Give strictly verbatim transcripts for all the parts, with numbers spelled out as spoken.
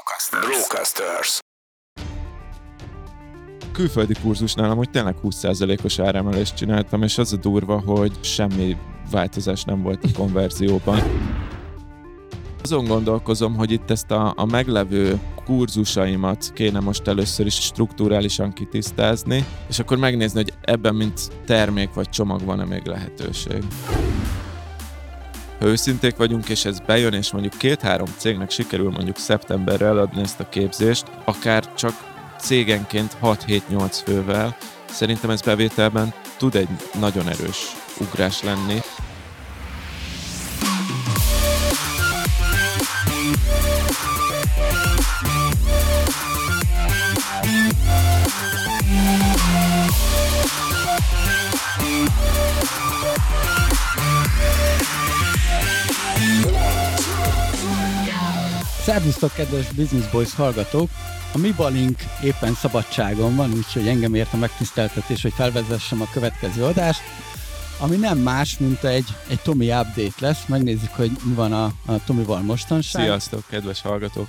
Brocasters. Brocasters. Külföldi kurzusnál amúgy tényleg húsz százalékos áremelést csináltam, és az a durva, hogy semmi változás nem volt a konverzióban. Azon gondolkozom, hogy itt ezt a, a meglevő kurzusaimat kéne most először is strukturálisan kitisztázni, és akkor megnézni, hogy ebben mint termék vagy csomag van-e még lehetőség. Ha őszinték vagyunk, és ez bejön, és mondjuk két-három cégnek sikerül mondjuk szeptemberre eladni ezt a képzést, akár csak cégenként hat-hét-nyolc fővel, szerintem ez bevételben tud egy nagyon erős ugrás lenni. Szervusztok, kedves Business Boys hallgatók! A mi balink éppen szabadságon van, úgyhogy engem ért a megtiszteltetés, hogy felvezessem a következő adást, ami nem más, mint egy, egy Tomi update lesz. Megnézzük, hogy mi van a, a Tomival mostanság. Sziasztok, kedves hallgatók!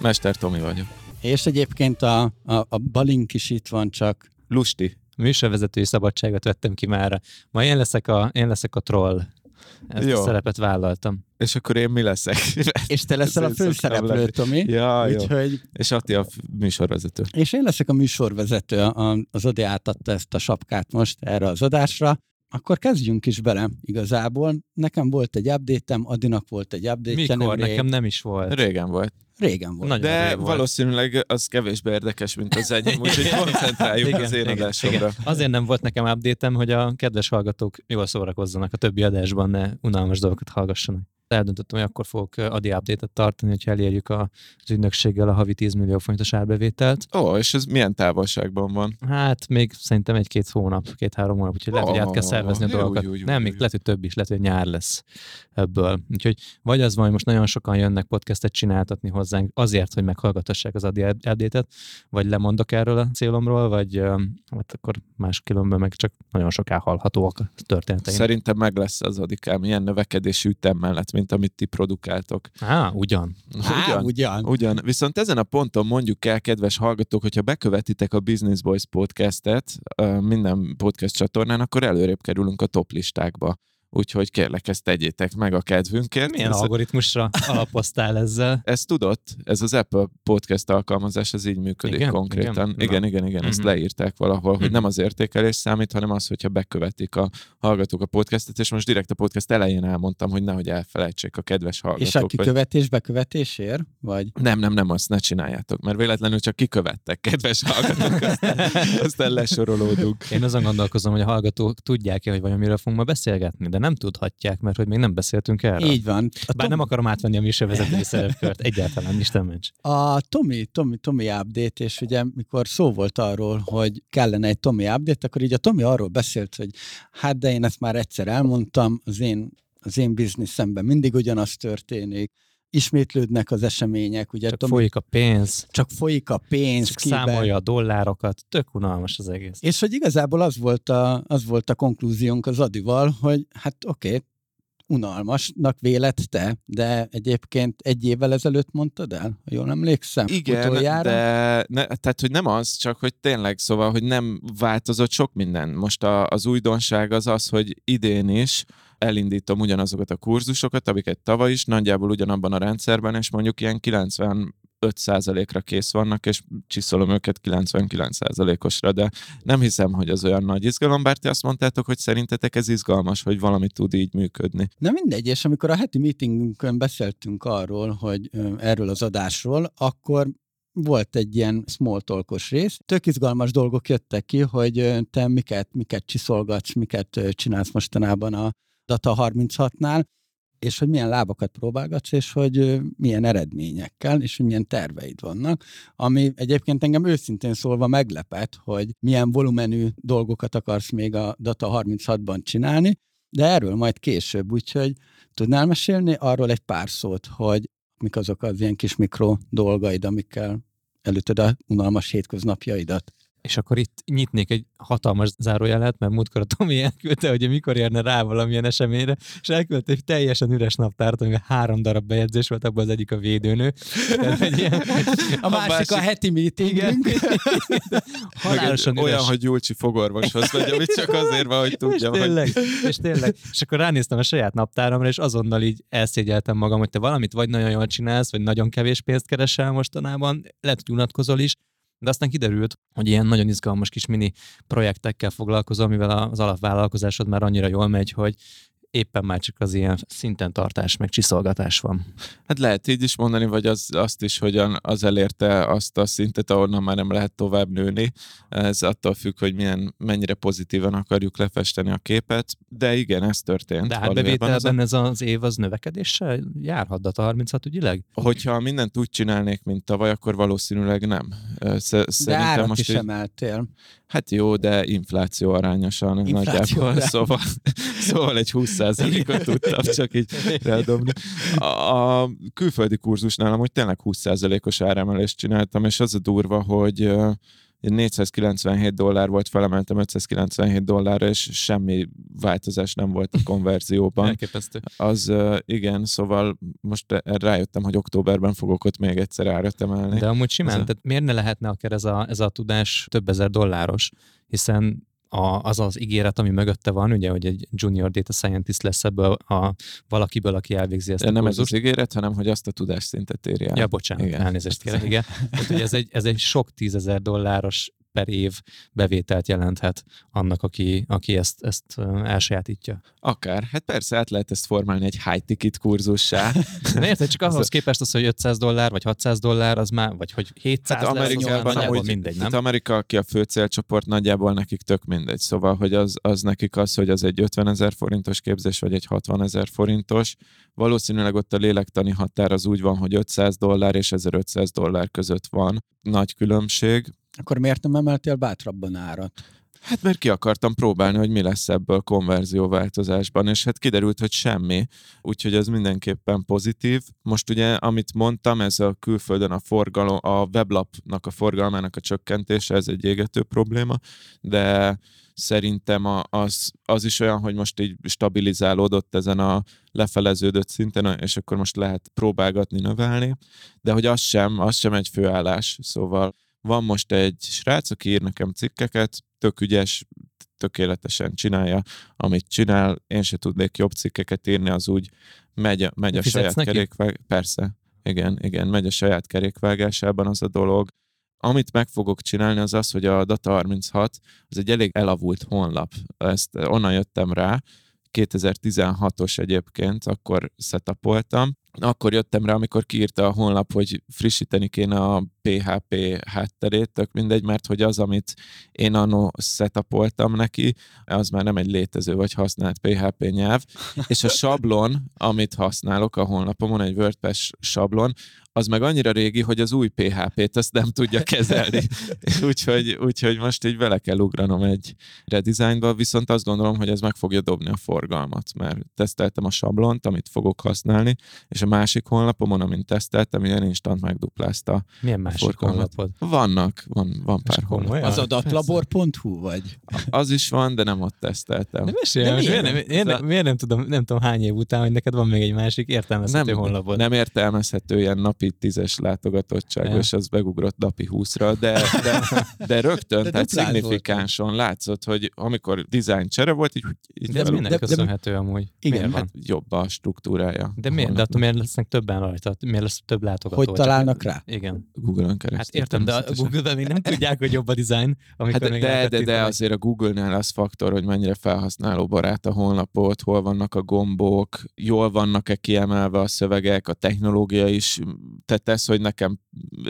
Mester Tomi vagyok. És egyébként a, a, a balink is itt van, csak... Lusti. Műsorvezetői szabadságot vettem ki mára. Ma én leszek a, én leszek a troll. Ezt jó. A szerepet vállaltam. És akkor én mi leszek? És te leszel a főszereplő, Tomi. Ja, úgyhogy... És Atti a műsorvezető. És én leszek a műsorvezető. Az Adi átadta ezt a sapkát most erre az adásra. Akkor kezdjünk is bele igazából. Nekem volt egy update-em, Adinak volt egy update-je. Mikor? Rég... Nekem nem is volt. Régen volt. Régen volt. Nagyon de régen valószínűleg volt. Az kevésbé érdekes, mint az enyém, úgyhogy koncentráljuk igen, az én igen, adásomra. Igen. Azért nem volt nekem update-em, hogy a kedves hallgatók jól szórakozzanak a többi adásban, ne unalmas dolgokat hallgassanak. Eldöntöttem, hogy akkor fogok Adi update-et tartani, hogyha elérjük az ügynökséggel a havi tíz millió forintos árbevételt. Ó, és ez milyen távolságban van? Hát még szerintem egy-két hónap, két-három hónap, úgyhogy lehet, hogy át kell szervezni a dolgokat. Nem, még lehet, hogy több is, lehet, hogy nyár lesz ebből. Úgyhogy vagy az van, hogy most nagyon sokan jönnek podcastet csináltatni hozzánk azért, hogy meghallgathassák az Adi update-et, vagy lemondok erről a célomról, vagy hát akkor máskülönben meg csak nagyon soká hallhatóak a történeteim. Szerintem meg lesz az Adikám ilyen növekedési ütem mellett, mint amit ti produkáltok. Á, ugyan. Á, ugyan. ugyan. Ugyan. Viszont ezen a ponton mondjuk el, kedves hallgatók, hogyha bekövetitek a Business Boys podcastet minden podcast csatornán, akkor előrébb kerülünk a top listákba. Úgyhogy kérlek, ezt tegyétek meg a kedvünkért. Milyen ez algoritmusra a... alapoztál ezzel? Ezt tudod, ez az Apple podcast alkalmazás, ez így működik igen? konkrétan. Igen, igen, igen, igen mm-hmm. ezt leírták valahol, hogy mm-hmm. nem az értékelés számít, hanem az, hogyha bekövetik a hallgatók a podcastet, és most direkt a podcast elején elmondtam, hogy nehogy elfelejtsék a kedves hallgatók. És a kikövetés vagy... bekövetésért? Vagy? Nem, nem, nem, azt ne csináljátok, mert véletlenül csak kikövettek, kedves hallgatók, aztán, aztán lesorolódunk. Én azon gondolkozom, hogy a hallgatók tudják-e, hogy vajon miről fogunk ma beszélgetni, de nem tudhatják, mert hogy még nem beszéltünk erről. Így van. A Bár Tom... nem akarom átvenni a műsorvezetői szerepkört, egyáltalán, Isten ments. A Tomi, Tomi, Tomi update, és ugye mikor szó volt arról, hogy kellene egy Tomi update, akkor így a Tomi arról beszélt, hogy hát de én ezt már egyszer elmondtam, az én, az én bizniszemben mindig ugyanaz történik, ismétlődnek az események. Ugye, csak Tomi, folyik a pénz. Csak folyik a pénz. Csak számolja a dollárokat. Tök unalmas az egész. És hogy igazából az volt a, az volt a konklúziónk az Adival, hogy hát oké, okay, unalmasnak véled te, de egyébként egy évvel ezelőtt mondtad el, ha jól emlékszem, igen, utoljára. De ne, tehát, hogy nem az, csak hogy tényleg, szóval, hogy nem változott sok minden. Most a, az újdonság az az, hogy idén is elindítom ugyanazokat a kurzusokat, amiket tavaly is, nagyjából ugyanabban a rendszerben, és mondjuk ilyen kilencvenöt százalékra kész vannak, és csiszolom őket kilencvenkilenc százalékosra, de nem hiszem, hogy az olyan nagy izgalom, bár ti azt mondtátok, hogy szerintetek ez izgalmas, hogy valami tud így működni. Na mindegy, és amikor a heti meetingünkön beszéltünk arról, hogy erről az adásról, akkor volt egy ilyen small talkos rész. Tök izgalmas dolgok jöttek ki, hogy te miket, miket csiszolgatsz, miket csinálsz mostanában a Data harminchatnál, és hogy milyen lábakat próbálgatsz, és hogy milyen eredményekkel, és hogy milyen terveid vannak, ami egyébként engem őszintén szólva meglepett, hogy milyen volumenű dolgokat akarsz még a Data harminchatban csinálni, de erről majd később, úgyhogy tudnál mesélni arról egy pár szót, hogy mik azok az ilyen kis mikro dolgaid, amikkel elütöd a unalmas hétköznapjaidat? És akkor itt nyitnék egy hatalmas zárójelet, mert múltkor a Tomi elküldte, hogy mikor járna rá valamilyen eseményre, és elküldte egy teljesen üres naptárt, amivel három darab bejegyzés volt, abban az egyik a védőnő. Ilyen, a, a másik básik... a heti meetingünk. Halálosan üres. Olyan, hogy Gyulcsi fogorvoshoz vagy, amit csak azért van, hogy tudjam. És tényleg, hogy... és tényleg. És akkor ránéztem a saját naptáramra, és azonnal így elszégyeltem magam, hogy te valamit vagy nagyon jól csinálsz, vagy nagyon kevés pénzt keresel mostanában, lehet, hogy unatkozol is. De aztán kiderült, hogy ilyen nagyon izgalmas kis mini projektekkel foglalkozom, mivel az alapvállalkozásod már annyira jól megy, hogy éppen már csak az ilyen szinten tartás, meg csiszolgatás van. Hát lehet így is mondani, vagy az, azt is, hogy az elérte azt a szintet, ahonnan már nem lehet tovább nőni. Ez attól függ, hogy milyen, mennyire pozitívan akarjuk lefesteni a képet, de igen, ez történt. De hát bevételben ez az év az növekedéssel járhat a harminchat ügyileg? Hogyha mindent úgy csinálnék, mint tavaly, akkor valószínűleg nem. Szerintem de árat most is így... emeltél. Hát jó, de infláció arányosan infláció nagyjából, szóval, szóval egy húsz százalékot tudtam csak így eldobni. A külföldi kurzusnál amúgy tényleg húsz százalékos áremelést csináltam, és az a durva, hogy négyszázkilencvenhét dollár volt, felemeltem ötszázkilencvenhét dollárra, és semmi változás nem volt a konverzióban. Elképesztő. Az igen, szóval most rájöttem, hogy októberben fogok ott még egyszer árat emelni. De amúgy simán, a... tehát miért ne lehetne akár ez a, ez a tudás több ezer dolláros? Hiszen A, az az ígéret, ami mögötte van, ugye, hogy egy junior data scientist lesz ebből a valakiből, aki elvégzi ezt. De nem ez az ígéret, hanem hogy azt a tudásszintet érje el. Ja, bocsánat, igen. elnézést kérek, igen. Hát, ugye ez, egy, ez egy sok tízezer dolláros per év bevételt jelenthet annak, aki, aki ezt, ezt elsajátítja. Akár. Hát persze át lehet ezt formálni egy high-ticket kurzussá. De érted, csak ahhoz képest az, hogy ötszáz dollár, vagy hatszáz dollár, az már, vagy hogy hétszáz hát lesz, az már nagyjából mindegy, nem? Hát Amerika, aki a fő célcsoport, nagyjából nekik tök mindegy. Szóval, hogy az, az nekik az, hogy az egy ötvenezer forintos képzés, vagy egy hatvanezer forintos. Valószínűleg ott a lélektani határ az úgy van, hogy ötszáz dollár és ezerötszáz dollár között van. Nagy különbség. Akkor miért nem emeltél bátrabban árat? Hát mert ki akartam próbálni, hogy mi lesz ebből konverzióváltozásban, és hát kiderült, hogy semmi, úgyhogy ez mindenképpen pozitív. Most ugye, amit mondtam, ez a külföldön a forgalom, a weblapnak a forgalmának a csökkentése, ez egy égető probléma, de szerintem az, az is olyan, hogy most így stabilizálódott ezen a lefeleződött szinten, és akkor most lehet próbálgatni, növelni, de hogy az sem, az sem egy főállás, szóval van most egy srác, aki ír nekem cikkeket, tök ügyes, tökéletesen csinálja, amit csinál. Én se tudnék jobb cikkeket írni, az úgy megy, megy a saját kerékvágásában. Persze, igen, igen, megy a saját kerékvágásában az a dolog. Amit meg fogok csinálni, az az, hogy a data harminchat az egy elég elavult honlap. Ezt onnan jöttem rá, kétezer-tizenhatos egyébként, akkor setupoltam. Akkor jöttem rá, amikor kiírta a honlap, hogy frissíteni kéne a pé há pé hátterét, tök mindegy, mert hogy az, amit én anno setupoltam neki, az már nem egy létező vagy használt pé há pé nyelv, és a sablon, amit használok a honlapomon, egy WordPress sablon, az meg annyira régi, hogy az új pé há pét azt nem tudja kezelni. úgyhogy, úgyhogy most így vele kell ugranom egy redesignba, viszont azt gondolom, hogy ez meg fogja dobni a forgalmat, mert teszteltem a sablont, amit fogok használni, és a másik honlapomon, amint teszteltem, ilyen instant megduplázta. Milyen másik honlapod? Vannak, van, van pár honlap. Az adatlabor pont hu vagy? Az is van, de nem ott teszteltem. De mesélj, miért nem, miért, nem, miért nem tudom, nem tudom hány év után, hogy neked van még egy másik értelmezhető nem, honlapod. Nem értelmezhető, ilyen napi tízes látogatottság, ja. És az begugrott napi húszra, de, de, de rögtön, de tehát szignifikánsan látszott, hogy amikor design csere volt, így, így de ez minek köszönhető amúgy? Igen, hát jobb a struktúrája. De miért? De attól miért lesznek többen rajta? Miért lesz több látogató? Hogy találnak rá? Igen. Google-on keresztül. Hát értem, de a Google-ben még nem tudják, hogy jobb a design. Hát de, de, de, de azért a Google-nál az faktor, hogy mennyire felhasználó barát a honlapot, hol vannak a gombok, jól vannak-e kiemelve a szövegek, a technológia is. Te tesz, hogy nekem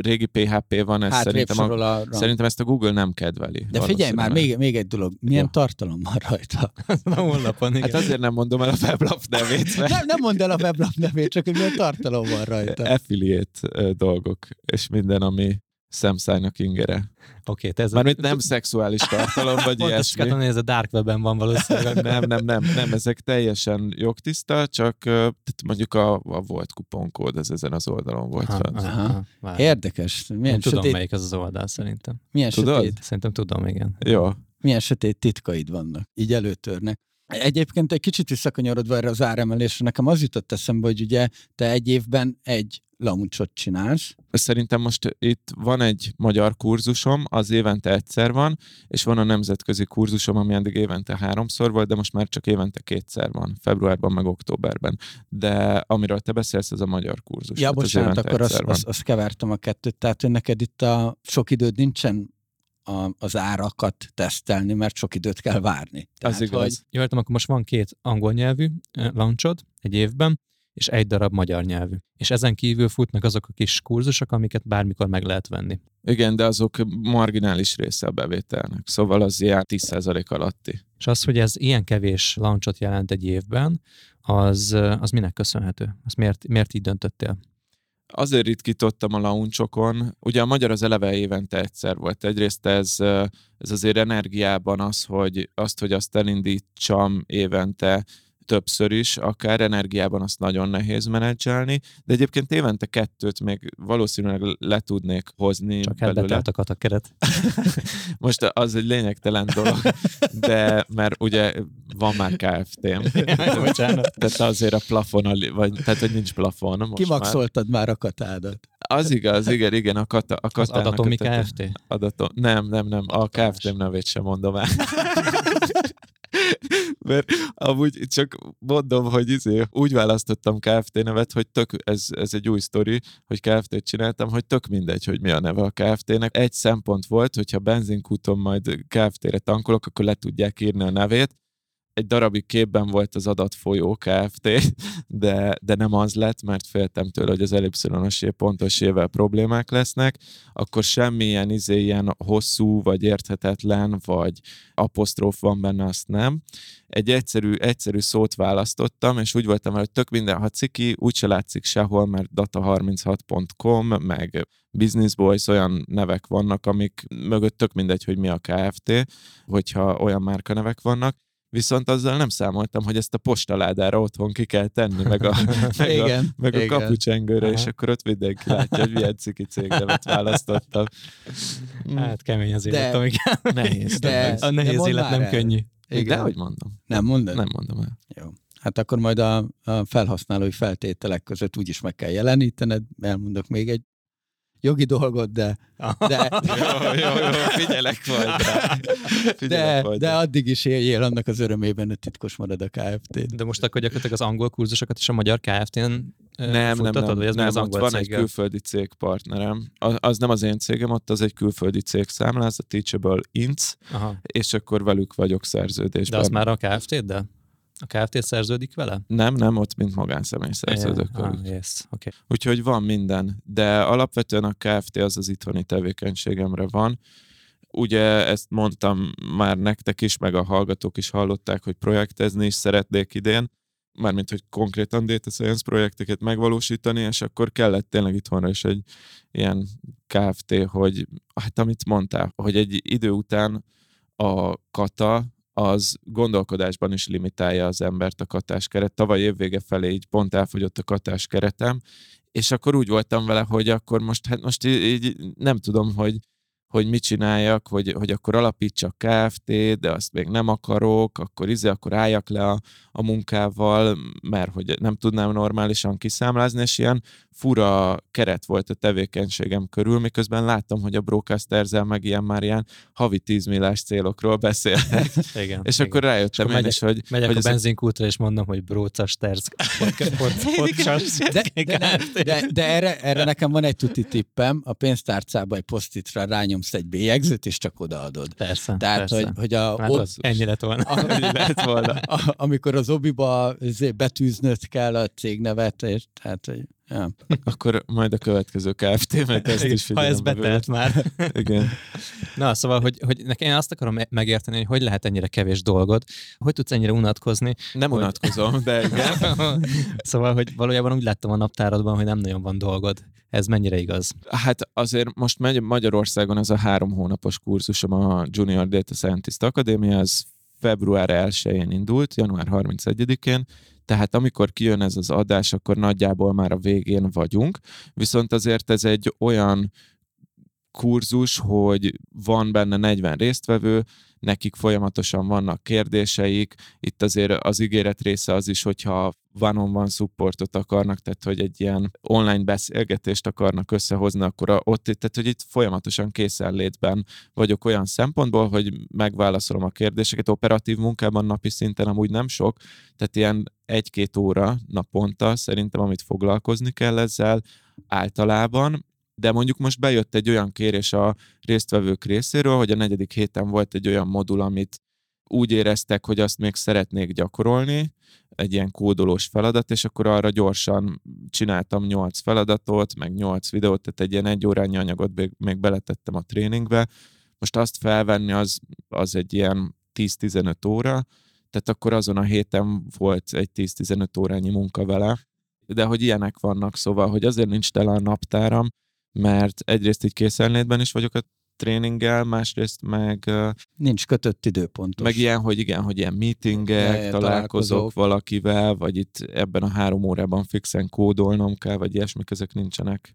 régi pé há pé van, ez szerintem, a, a szerintem ezt a Google nem kedveli. De figyelj már, még, még egy dolog, milyen ja. tartalom van rajta? A honlapon, igen. Hát azért nem mondom el a weblap nevét. Mert... Nem, nem mondd el a weblap nevét, csak hogy milyen tartalom van rajta. Affiliate dolgok, és minden, ami szemszájnak ingere. Okay, te ez mármint a... nem szexuális tartalom, vagy ilyesmi. Pontosan, ez a dark webben van valószínűleg. nem, nem, nem, nem, ezek teljesen jogtiszta, csak mondjuk a, a volt kuponkód, ez ezen az oldalon volt. Aha, aha, aha. Érdekes. Milyen tudom, sötét... melyik az az oldal szerintem. Milyen tudod? Sötét? Szerintem tudom, igen. Jó. Milyen sötét titkaid vannak, így előtörnek. Egyébként egy kicsit visszakanyarodva erre az áremelésre, nekem az jutott eszembe, hogy ugye te egy évben egy lamucsot csinálsz. Szerintem most itt van egy magyar kurzusom, az évente egyszer van, és van a nemzetközi kurzusom, ami eddig évente háromszor volt, de most már csak évente kétszer van, februárban meg októberben. De amiről te beszélsz, az a magyar kurzus. Ja, hát bocsánat, az akkor azt az, az kevertem a kettőt, tehát hogy neked itt a sok időd nincsen A, az árakat tesztelni, mert sok időt kell várni. Tehát, az igaz. Hogy... Jól értem, akkor most van két angol nyelvű launchod egy évben, és egy darab magyar nyelvű. És ezen kívül futnak azok a kis kurzusok, amiket bármikor meg lehet venni. Igen, de azok marginális része a bevételnek. Szóval az ilyen tíz százalék alatti. És az, hogy ez ilyen kevés launchot jelent egy évben, az, az minek köszönhető? Azt miért, miért így döntöttél? Azért ritkítottam a launchokon. Ugye a magyar az eleve évente egyszer volt. Egyrészt ez, ez azért energiában az, hogy azt, hogy azt elindítsam évente többször is, akár energiában azt nagyon nehéz menedzselni, de egyébként évente kettőt még valószínűleg le tudnék hozni. Csak hát beteltakat a keret. Most az egy lényegtelen dolog, de mert ugye van már ká ef té-m. Bocsánat. Tehát azért a plafon, vagy, tehát hogy nincs plafon most. Kimaxoltad már, már a katádat. Az igaz, igen, igen, a, kata, a katának. Az adatomi ká ef té? Adatom, nem, nem, nem, a ká ef té-m nevét sem mondom el. Mert amúgy csak mondom, hogy izé, úgy választottam ká ef té nevet, hogy tök, ez, ez egy új sztori, hogy ká ef té-t csináltam, hogy tök mindegy, hogy mi a neve a ká ef té-nek. Egy szempont volt, hogyha benzinkúton majd ká ef té-re tankolok, akkor le tudják írni a nevét. Egy darabig képben volt az adatfolyó ká ef té, de, de nem az lett, mert féltem tőle, hogy az elipszilonos pontos ével problémák lesznek, akkor semmilyen izé, ilyen hosszú, vagy érthetetlen, vagy aposztróf van benne, azt nem. Egy egyszerű, egyszerű szót választottam, és úgy voltam, hogy tök minden, ha ciki, úgyse látszik sehol, mert data harminchat pont com, meg Business Boys, olyan nevek vannak, amik mögött tök mindegy, hogy mi a ká ef té, hogyha olyan márkanevek vannak. Viszont azzal nem számoltam, hogy ezt a postaládára otthon ki kell tenni, meg a, meg igen, a, meg a kapucsengőre, aha, és akkor ott mindenki látja, hogy milyen ciki cégnevet választottam. Hát kemény az életem, igen. Nehéz. De, a nehéz de élet nem el. Könnyű. Igen. De hogy mondom. Nem mondod? Nem mondom el. Jó. Hát akkor majd a, a felhasználói feltételek között úgyis meg kell jelenítened, elmondok még egy jogi dolgot, de... de... jó, jó, jó, figyelek majd. Figyelek de, majd de addig is éljél annak az örömében, hogy titkos marad a ká ef té. De most akkor gyakorlatilag az angol kurzusokat is a magyar ká ef té-n nem, futtatod? Nem, nem, nem. Van egy külföldi cégpartnerem. Az, az nem az én cégem, ott az egy külföldi cégszámla, az a Teachable Inc, aha, és akkor velük vagyok szerződésben. De az már a ká ef té-ddel? A ká ef té szerződik vele? Nem, nem, ott mint magánszemély szerződök. Yeah, ah, yes, okay. Úgyhogy van minden, de alapvetően a ká ef té az az itthoni tevékenységemre van. Ugye ezt mondtam már nektek is, meg a hallgatók is hallották, hogy projektezni is szeretnék idén, mármint, hogy konkrétan data science projekteket megvalósítani, és akkor kellett tényleg itthonra is egy ilyen ká ef té, hogy hát amit mondtál, hogy egy idő után a kata, az gondolkodásban is limitálja az embert a katáskeret. Tavaly évvége felé így pont elfogyott a katáskeretem, és akkor úgy voltam vele, hogy akkor most, hát most így, így nem tudom, hogy, hogy mit csináljak, hogy, hogy akkor alapítsak ká ef té, de azt még nem akarok, akkor izé, akkor álljak le a, a munkával, mert hogy nem tudnám normálisan kiszámlázni, és ilyen fura keret volt a tevékenységem körül, miközben láttam, hogy a broadcasterzel meg ilyen már ilyen havi tízmillás célokról beszélnek. Igen, és igen, akkor rájöttem és én is, hogy... Megyek hogy a benzinkútra, és mondom, hogy broadcasterz. De erre nekem van egy tuti tippem, a pénztárcába egy posztitra rányomsz egy bélyegzőt, és csak odaadod. Persze, tehát, persze. Hogy, hogy a, hát ott, ennyi lett volna. A, ennyi lett volna. A, amikor az obiba betűznöd kell a cégnevet, és tehát... Ja, akkor majd a következő Kft-nek ezt is figyelembe. Ha ez betelt már. Igen. Na, szóval, hogy, hogy nekem én azt akarom megérteni, hogy hogy lehet ennyire kevés dolgod, hogy tudsz ennyire unatkozni. Nem hogy... unatkozom, de igen. Szóval, hogy valójában úgy láttam a naptáradban, hogy nem nagyon van dolgod. Ez mennyire igaz? Hát azért most megy Magyarországon ez a három hónapos kurzusom a Junior Data Scientist Akadémia, ez február elsején indult, január harmincegyedikén, tehát amikor kijön ez az adás, akkor nagyjából már a végén vagyunk, viszont azért ez egy olyan kurzus, hogy van benne negyven résztvevő, nekik folyamatosan vannak kérdéseik, itt azért az ígéret része az is, hogyha one-on-one supportot akarnak, tehát hogy egy ilyen online beszélgetést akarnak összehozni, akkor ott, tehát hogy itt folyamatosan készenlétben vagyok olyan szempontból, hogy megválaszolom a kérdéseket, operatív munkában napi szinten amúgy nem sok, tehát ilyen egy-két óra naponta szerintem, amit foglalkozni kell ezzel általában. De mondjuk most bejött egy olyan kérés a résztvevők részéről, hogy a negyedik héten volt egy olyan modul, amit úgy éreztek, hogy azt még szeretnék gyakorolni, egy ilyen kódolós feladat, és akkor arra gyorsan csináltam nyolc feladatot, meg nyolc videót, tehát egy ilyen egy órányi anyagot még beletettem a tréningbe. Most azt felvenni, az, az egy ilyen tíz-tizenöt óra, tehát akkor azon a héten volt egy tíz-tizenöt órányi munka vele, de hogy ilyenek vannak, szóval, hogy azért nincs tele a naptáram, mert egyrészt így készenlétben is vagyok a tréninggel, másrészt meg... Nincs kötött időpontos. Meg ilyen, hogy igen, hogy ilyen meetingek, e, találkozok valakivel, vagy itt ebben a három órában fixen kódolnom kell, vagy ilyesmik, ezek nincsenek.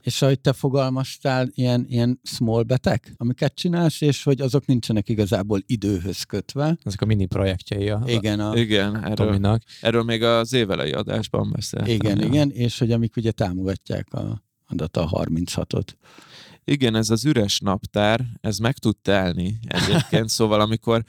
És ahogy te fogalmaztál, ilyen, ilyen small betek, amiket csinálsz, és hogy azok nincsenek igazából időhöz kötve. Ezek a mini projektjei a, igen, a, igen, a erről, Tominak. Erről még az évelei adásban beszéltem. Igen, ja. igen, és hogy amik ugye támogatják a Data harminchatot. Igen, ez az üres naptár, ez meg tud telni egyébként, szóval amikor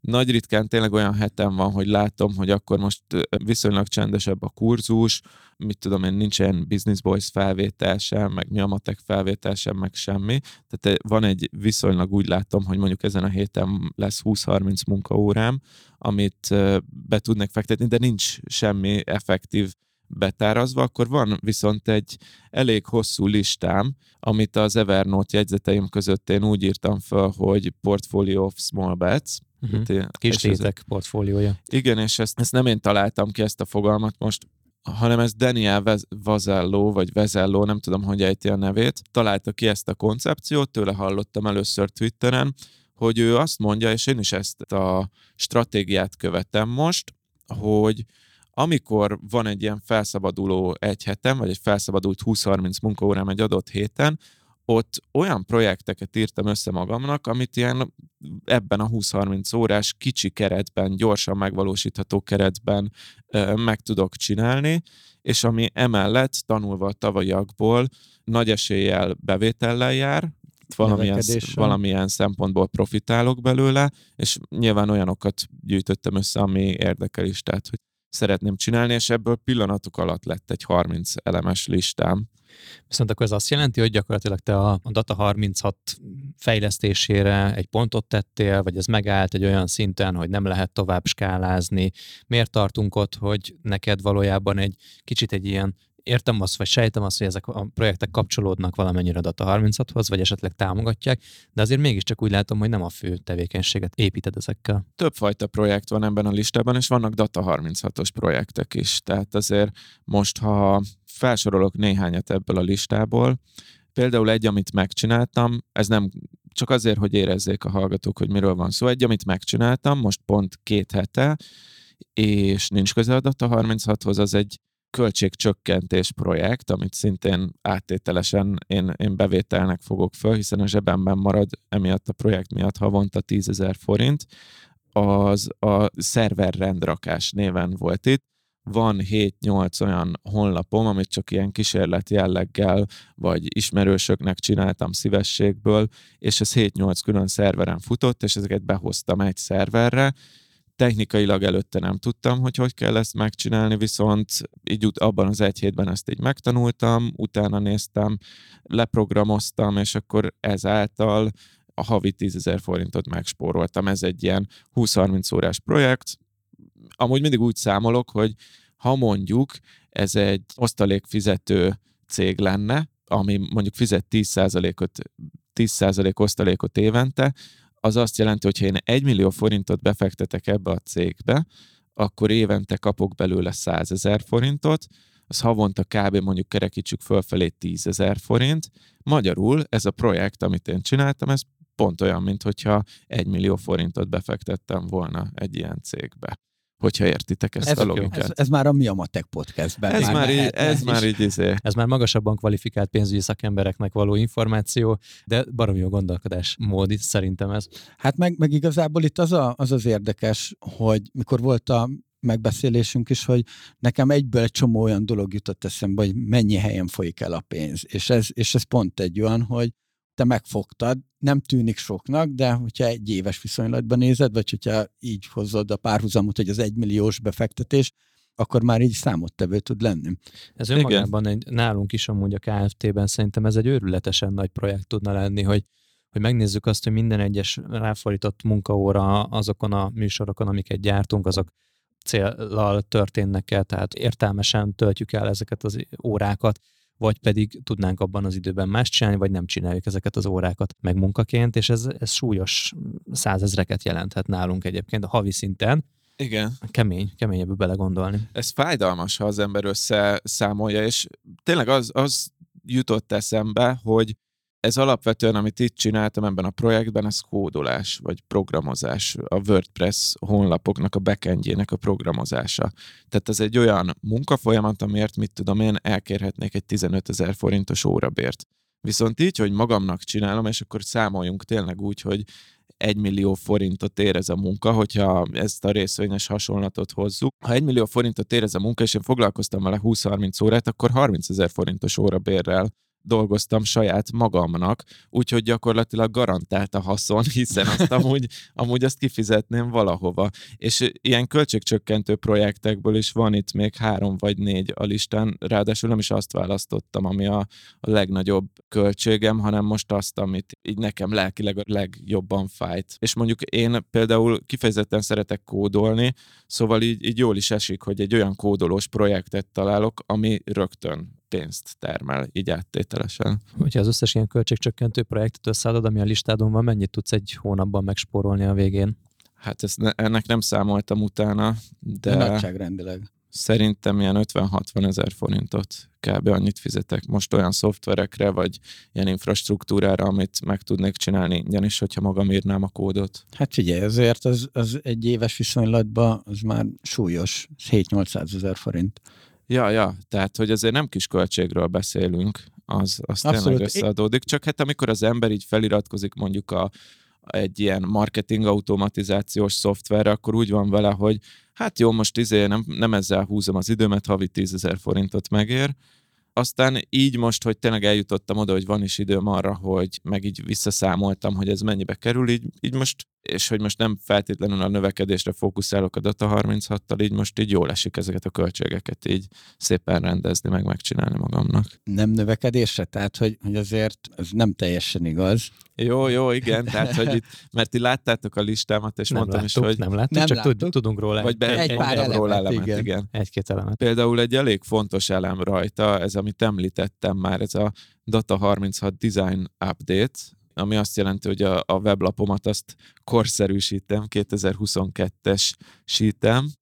nagy ritkán tényleg olyan hetem van, hogy látom, hogy akkor most viszonylag csendesebb a kurzus, mit tudom én, nincsen Business Boys felvétel sem, meg mi a matek felvétel sem, meg semmi. Tehát van egy viszonylag úgy látom, hogy mondjuk ezen a héten lesz húsz-harminc munkaórám, amit be tudnék fektetni, de nincs semmi effektív betárazva, akkor van viszont egy elég hosszú listám, amit az Evernote jegyzeteim között én úgy írtam fel, hogy Portfolio of Small Bets. Uh-huh. Kis tétek portfóliója. Igen, és ezt, ezt nem én találtam ki ezt a fogalmat most, hanem ez Daniel Vazello, vagy Vazello, nem tudom, hogy ejti a nevét, találta ki ezt a koncepciót, tőle hallottam először Twitteren, hogy ő azt mondja, és én is ezt a stratégiát követem most, hogy amikor van egy ilyen felszabaduló egy hetem, vagy egy felszabadult húsz-harminc munkaórám egy adott héten, ott olyan projekteket írtam össze magamnak, amit ilyen ebben a húsz-harminc órás kicsi keretben, gyorsan megvalósítható keretben ö, meg tudok csinálni, és ami emellett tanulva a tavalyakból nagy eséllyel bevétellel jár, Valamilyen, valamilyen szempontból profitálok belőle, és nyilván olyanokat gyűjtöttem össze, ami érdekel is, tehát hogy szeretném csinálni, és ebből pillanatok alatt lett egy harminc elemes listám. Viszont akkor ez azt jelenti, hogy gyakorlatilag te a Data harminchat fejlesztésére egy pontot tettél, vagy ez megállt egy olyan szinten, hogy nem lehet tovább skálázni. Miért tartunk ott, hogy neked valójában egy kicsit egy ilyen, értem azt, vagy sejtem azt, hogy ezek a projektek kapcsolódnak valamennyire a Data harminchathoz, vagy esetleg támogatják, de azért mégiscsak úgy látom, hogy nem a fő tevékenységet építed ezekkel. Többfajta projekt van ebben a listában, és vannak Data harminchatos projektek is. Tehát azért most, ha felsorolok néhányat ebből a listából, például egy, amit megcsináltam, ez nem csak azért, hogy érezzék a hallgatók, hogy miről van szó, egy, amit megcsináltam, most pont két hete, és nincs köze a Data harminchathoz, az egy költségcsökkentés projekt, amit szintén áttételesen én, én bevételnek fogok föl, hiszen a zsebemben marad emiatt a projekt miatt havonta tízezer forint. Az a szerverrendrakás néven volt itt. Van hét-nyolc olyan honlapom, amit csak ilyen kísérleti jelleggel vagy ismerősöknek csináltam szívességből, és ez hét-nyolc külön szerveren futott, és ezeket behoztam egy szerverre. Technikailag előtte nem tudtam, hogy hogy kell ezt megcsinálni, viszont így abban az egy hétben ezt így megtanultam, utána néztem, leprogramoztam, és akkor ezáltal a havi tízezer forintot megspóroltam. Ez egy ilyen húsz-harminc órás projekt. Amúgy mindig úgy számolok, hogy ha mondjuk ez egy osztalékfizető cég lenne, ami mondjuk fizet tíz százalékot, tíz százalék osztalékot évente, az azt jelenti, hogy ha én egy millió forintot befektetek ebbe a cégbe, akkor évente kapok belőle százezer forintot, az havonta kb. Mondjuk kerekítsük fölfelé tízezer forint. Magyarul ez a projekt, amit én csináltam, ez pont olyan, mintha egy millió forintot befektettem volna egy ilyen cégbe. Hogyha értitek ezt ez a logikát. Ez, ez már a Mi a Matek podcastben. Ez már, így, ez már így izé. Ez már magasabban kvalifikált pénzügyi szakembereknek való információ, de baromi jó gondolkodásmód szerintem ez. Hát meg, meg igazából itt az, a, az az érdekes, hogy mikor volt a megbeszélésünk is, hogy nekem egyből egy csomó olyan dolog jutott eszembe, hogy mennyi helyen folyik el a pénz. És ez, és ez pont egy olyan, hogy te megfogtad, nem tűnik soknak, de hogyha egy éves viszonylatban nézed, vagy hogyha így hozzad a párhuzamot, hogy az egymilliós befektetés, akkor már így számottevő tud lenni. Ez önmagában egy, nálunk is amúgy a ká ef té-ben szerintem ez egy őrületesen nagy projekt tudna lenni, hogy hogy megnézzük azt, hogy minden egyes ráfordított munkaóra azokon a műsorokon, amiket gyártunk, azok céllal történnek el, tehát értelmesen töltjük el ezeket az órákat, vagy pedig tudnánk abban az időben más csinálni, vagy nem csináljuk ezeket az órákat meg munkaként, és ez, ez súlyos százezreket jelenthet nálunk egyébként a havi szinten. Igen. Kemény, kemény ebbe belegondolni. Ez fájdalmas, ha az ember összeszámolja, és tényleg az, az jutott eszembe, hogy ez alapvetően, amit itt csináltam ebben a projektben, ez kódolás, vagy programozás, a WordPress honlapoknak, a backendjének a programozása. Tehát ez egy olyan munkafolyamat, amiért, mit tudom én, elkérhetnék egy tizenötezer forintos órabért. Viszont így, hogy magamnak csinálom, és akkor számoljunk tényleg úgy, hogy egy millió forintot ér ez a munka, hogyha ezt a részvényes hasonlatot hozzuk. Ha egy millió forintot ér ez a munka, és én foglalkoztam vele húsz-harminc órát, akkor harmincezer forintos órabérrel dolgoztam saját magamnak, úgyhogy gyakorlatilag garantált a haszon, hiszen azt amúgy, amúgy azt kifizetném valahova. És ilyen költségcsökkentő projektekből is van itt még három vagy négy a listán, ráadásul nem is azt választottam, ami a, a legnagyobb költségem, hanem most azt, amit így nekem lelkileg a legjobban fájt. És mondjuk én például kifejezetten szeretek kódolni, szóval így, így jól is esik, hogy egy olyan kódolós projektet találok, ami rögtön pénzt termel, így áttételesen. Hogyha az összes ilyen költségcsökkentő projektet összeadod, ami a listádon van, mennyit tudsz egy hónapban megspórolni a végén? Hát ezt ne, ennek nem számoltam utána, de... Nagyságrendileg. Szerintem ilyen ötven-hatvanezer forintot kb. Annyit fizetek most olyan szoftverekre, vagy ilyen infrastruktúrára, amit meg tudnék csinálni ingyen is, hogyha magam írnám a kódot. Hát figyelj, azért az, az egy éves viszonylatban az már súlyos, hétszáz-nyolcszázezer forint. Ja, ja, tehát, hogy azért nem kis költségről beszélünk, az, az tényleg összeadódik, csak hát amikor az ember így feliratkozik mondjuk a, egy ilyen marketing automatizációs szoftverre, akkor úgy van vele, hogy hát jó, most izé nem, nem ezzel húzom az időmet, havi tízezer forintot megér. Aztán így most, hogy tényleg eljutottam oda, hogy van is időm arra, hogy meg így visszaszámoltam, hogy ez mennyibe kerül, így, így most, és hogy most nem feltétlenül a növekedésre fókuszálok a Data harminchattal, így most így jól esik ezeket a költségeket így szépen rendezni, meg megcsinálni magamnak. Nem növekedésre? Tehát, hogy, hogy azért ez nem teljesen igaz. Jó, jó, igen, tehát, hogy itt, mert ti láttátok a listámat, és nem mondtam láttuk, is, hogy... Nem láttuk, nem csak láttuk. Tudunk róla. Vagy be, egy pár elemet, róla elemet, igen. igen. Egy-két elemet. Például egy elég fontos elem rajta, ez amit említettem már, ez a Data harminchat Design Update, ami azt jelenti, hogy a, a weblapomat azt korszerűsítem, kétezer-huszonkettes sítem.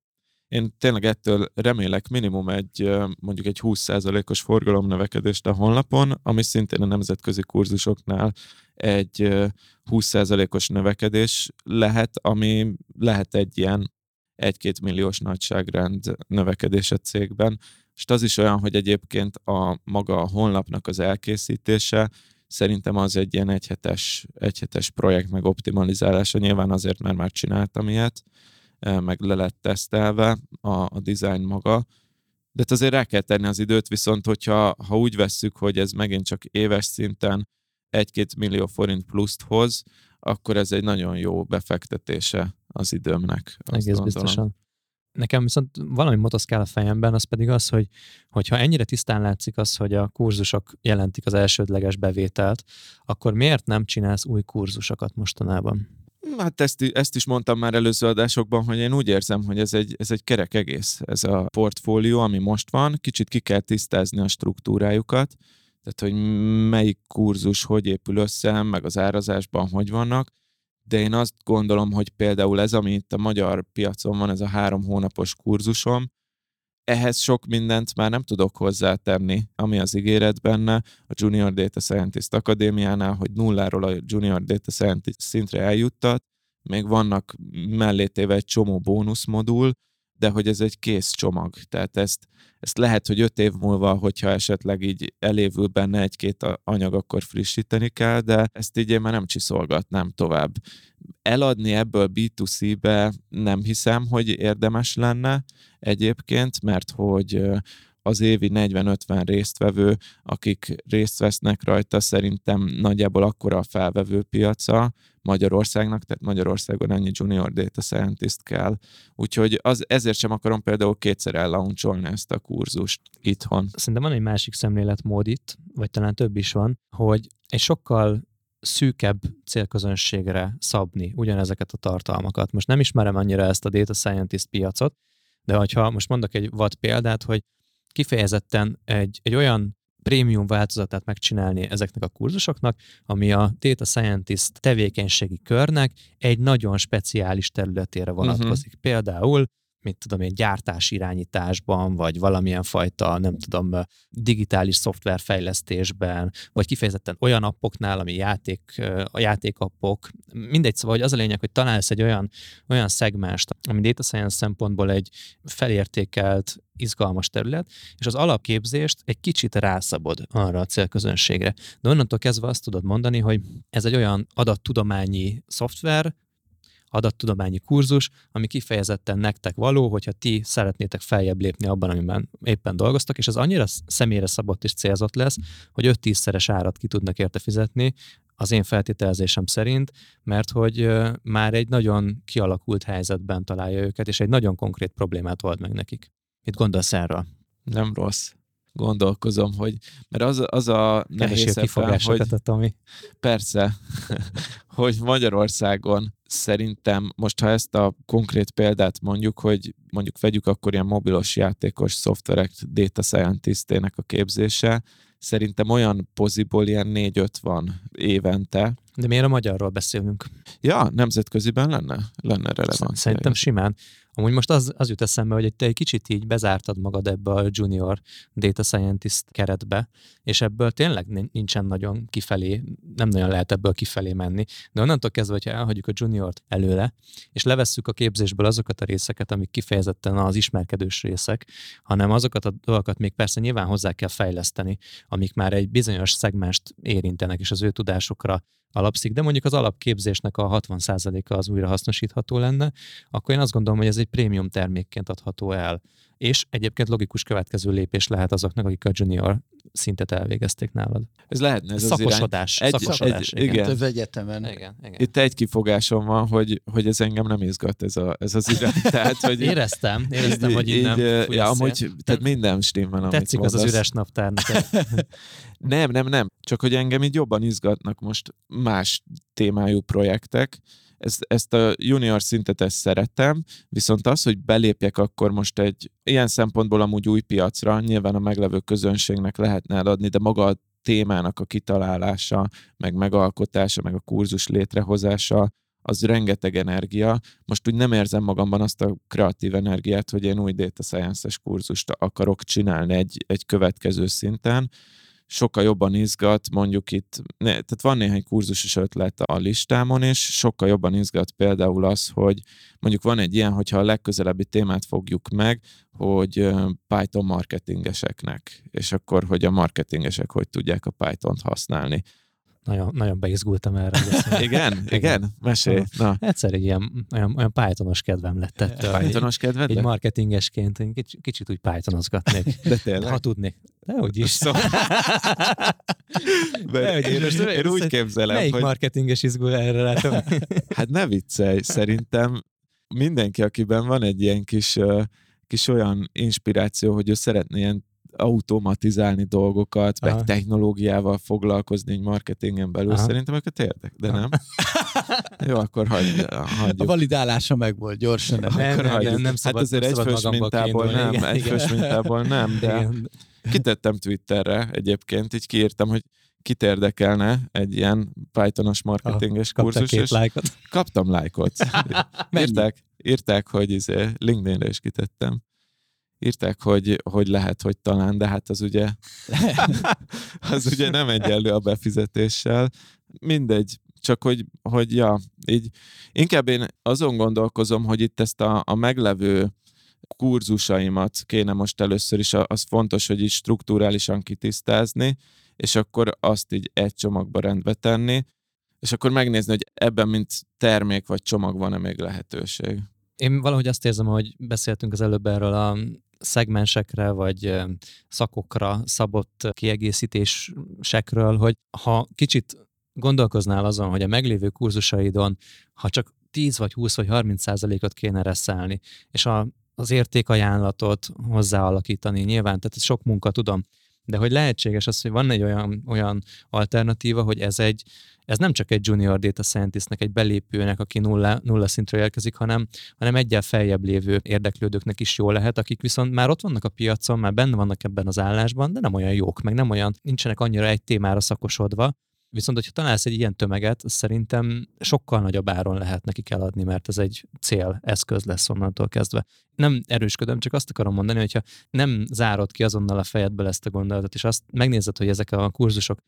Én tényleg ettől remélek minimum egy, mondjuk egy húsz százalékos forgalomnövekedést a honlapon, ami szintén a nemzetközi kurzusoknál egy húsz százalékos növekedés lehet, ami lehet egy ilyen egy-két milliós nagyságrend növekedés a cégben. És az is olyan, hogy egyébként a maga a honlapnak az elkészítése szerintem az egy ilyen egyhetes, egyhetes projekt meg optimalizálása. Nyilván azért, mert már csináltam ilyet, meg le lett tesztelve a, a design maga. De azért rá kell tenni az időt, viszont hogyha ha úgy vesszük, hogy ez megint csak éves szinten egy-két millió forint pluszt hoz, akkor ez egy nagyon jó befektetése az időmnek. Egész gondolom. Biztosan. Nekem viszont valami motoszkál a fejemben, az pedig az, hogy hogyha ennyire tisztán látszik az, hogy a kurzusok jelentik az elsődleges bevételt, akkor miért nem csinálsz új kurzusokat mostanában? hát ezt, ezt is mondtam már előző adásokban, hogy én úgy érzem, hogy ez egy, ez egy kerek egész, ez a portfólió, ami most van, kicsit ki kell tisztázni a struktúrájukat, tehát hogy melyik kurzus hogy épül össze, meg az árazásban hogy vannak, de én azt gondolom, hogy például ez, ami itt a magyar piacon van, ez a három hónapos kurzusom, ehhez sok mindent már nem tudok hozzátenni, ami az ígéret benne a Junior Data Scientist Akadémiánál, hogy nulláról a Junior Data Scientist szintre eljuttat, még vannak mellétéve egy csomó bónuszmodul, de hogy ez egy kész csomag. Tehát ezt, ezt lehet, hogy öt év múlva, hogyha esetleg így elévül benne egy-két anyag, akkor frissíteni kell, de ezt így én már nem csiszolgatnám tovább. Eladni ebből bé kettő cé-be nem hiszem, hogy érdemes lenne egyébként, mert hogy az évi negyven-ötven résztvevő, akik részt vesznek rajta, szerintem nagyjából akkora a felvevő piaca Magyarországnak, tehát Magyarországon ennyi junior data scientist kell. Úgyhogy az, ezért sem akarom például kétszer ellaunch-olni ezt a kurzust itthon. Szerintem van egy másik szemléletmód itt, vagy talán több is van, hogy egy sokkal szűkebb célközönségre szabni ugyanezeket a tartalmakat. Most nem ismerem annyira ezt a data scientist piacot, de hogyha most mondok egy vad példát, hogy kifejezetten egy, egy olyan prémium változatát megcsinálni ezeknek a kurzusoknak, ami a data scientist tevékenységi körnek egy nagyon speciális területére vonatkozik. Uh-huh. Például, mit tudom én, gyártás irányításban, vagy valamilyen fajta, nem tudom, digitális szoftverfejlesztésben, vagy kifejezetten olyan appoknál, ami játék, a játékappok. Mindegy, szóval, hogy az a lényeg, hogy találsz egy olyan, olyan szegmást, ami data science szempontból egy felértékelt, izgalmas terület, és az alapképzést egy kicsit rászabod arra a célközönségre. De onnantól kezdve azt tudod mondani, hogy ez egy olyan adattudományi szoftver, adattudományi kurzus, ami kifejezetten nektek való, hogyha ti szeretnétek feljebb lépni abban, amiben éppen dolgoztak, és ez annyira személyre szabott és célzott lesz, hogy öt-tízszeres árat ki tudnak érte fizetni, az én feltételezésem szerint, mert hogy már egy nagyon kialakult helyzetben találja őket, és egy nagyon konkrét problémát old meg nekik. Mit gondolsz erről? Nem rossz. Gondolkozom, hogy... Mert az, az a nehéz ebben, hogy... Ami. Persze, hogy Magyarországon szerintem, most ha ezt a konkrét példát mondjuk, hogy mondjuk vegyük akkor ilyen mobilos játékos szoftverek data scientistének a képzése, szerintem olyan poziból ilyen négy-öt van évente. De miért a magyarról beszélünk? Ja, nemzetköziben lenne, lenne releváns. Szerintem simán. Amúgy most az, az jut eszembe, hogy te egy kicsit így bezártad magad ebbe a junior data scientist keretbe, és ebből tényleg nincsen nagyon kifelé, nem nagyon lehet ebből kifelé menni. De onnantól kezdve, hogyha elhagyjuk a juniort előle, és levesszük a képzésből azokat a részeket, amik kifejezetten az ismerkedős részek, hanem azokat a dolgokat még persze nyilván hozzá kell fejleszteni, amik már egy bizonyos szegmást érintenek, és az ő tudásokra alapszik, de mondjuk az alapképzésnek a hatvan százaléka az újra hasznosítható lenne, akkor én azt gondolom, hogy ez egy prémium termékként adható el. És egyébként logikus következő lépés lehet azoknak, akik a junior szintet elvégezték nálad. Ez lehetne ez szakosodás, az irány. Egy, szakosodás. Egy, igen. igen. Az egyetemen. Igen, igen. Itt egy kifogásom van, hogy, hogy ez engem nem izgat ez, a, ez az irány. Tehát, hogy éreztem, éreztem, így, hogy így nem. Ja, amúgy, tehát minden stimmel, amit tetszik mondasz. Az az üres naptár. nem, nem, nem. Csak hogy engem így jobban izgatnak most más témájú projektek. Ezt, ezt a junior szintet ezt szeretem, viszont az, hogy belépjek akkor most egy ilyen szempontból amúgy új piacra, nyilván a meglevő közönségnek lehetne eladni, de maga a témának a kitalálása, meg megalkotása, meg a kurzus létrehozása, az rengeteg energia. Most úgy nem érzem magamban azt a kreatív energiát, hogy én új data science-es kurzust akarok csinálni egy, egy következő szinten. Sokkal jobban izgat, mondjuk itt, ne, tehát van néhány kurzusos ötlet a listámon, és sokkal jobban izgat például az, hogy mondjuk van egy ilyen, hogyha a legközelebbi témát fogjuk meg, hogy Python marketingeseknek, és akkor, hogy a marketingesek hogy tudják a Pythont használni. Nagyon, nagyon beizgultam erre. Igen? Igen? Igen? Mesélj. Na. Egyszer egy ilyen olyan, olyan Pythonos kedvem lett ettől. Pythonos kedved? Egy marketingesként kicsit, kicsit úgy Pythonozgatnék. De tényleg? Ha tudnék. De úgyis. Szóval. De én, most, én, én úgy képzelem, melyik hogy... marketinges izgul erre látom? Hát ne viccelj, szerintem mindenki, akiben van egy ilyen kis, kis olyan inspiráció, hogy ő szeretné ilyen automatizálni dolgokat, meg aha. technológiával foglalkozni egy marketingen belül, aha. szerintem őket érdek, de aha. nem. Jó, akkor hagy, hagyjuk. A validálása meg volt gyorsan. Nem, nem, nem, nem, nem szabad, hát azért egyfős mintából nem, igen, egyfős igen. mintából nem, de igen. Kitettem Twitterre egyébként, így kiírtam, hogy kit érdekelne egy ilyen Pythonos marketinges ah, kurzus, és like-ot. Kaptam lájkot. Írták, írták, hogy izé, LinkedInre is kitettem. Írták, hogy, hogy lehet, hogy talán, de hát az ugye, az ugye nem egyenlő a befizetéssel. Mindegy, csak hogy, hogy ja, így inkább én azon gondolkozom, hogy itt ezt a, a meglevő kurzusaimat kéne most először is, az fontos, hogy így strukturálisan kitisztázni, és akkor azt így egy csomagba rendbe tenni, és akkor megnézni, hogy ebben mint termék vagy csomag van-e még lehetőség. Én valahogy azt érzem, hogy beszéltünk az előbb erről a szegmensekre, vagy szakokra szabott kiegészítésekről, hogy ha kicsit gondolkoznál azon, hogy a meglévő kurzusaidon, ha csak tíz vagy húsz vagy harminc százalékot kéne reszelni, és a, az értékajánlatot hozzáalakítani, nyilván, tehát sok munka, tudom, de hogy lehetséges az, hogy van egy olyan, olyan alternatíva, hogy ez egy, ez nem csak egy junior data scientistnek, egy belépőnek, aki nulla, nulla szintről érkezik, hanem, hanem egyel feljebb lévő érdeklődőknek is jó lehet, akik viszont már ott vannak a piacon, már benne vannak ebben az állásban, de nem olyan jók, meg nem olyan, nincsenek annyira egy témára szakosodva. Viszont, hogyha találsz egy ilyen tömeget, szerintem sokkal nagyobb áron lehet nekik eladni, mert ez egy cél, eszköz lesz onnantól kezdve. Nem erősködöm, csak azt akarom mondani, hogyha nem zárod ki azonnal a fejedből ezt a gondolatot, és azt megnézed, hogy ezek a kurzusok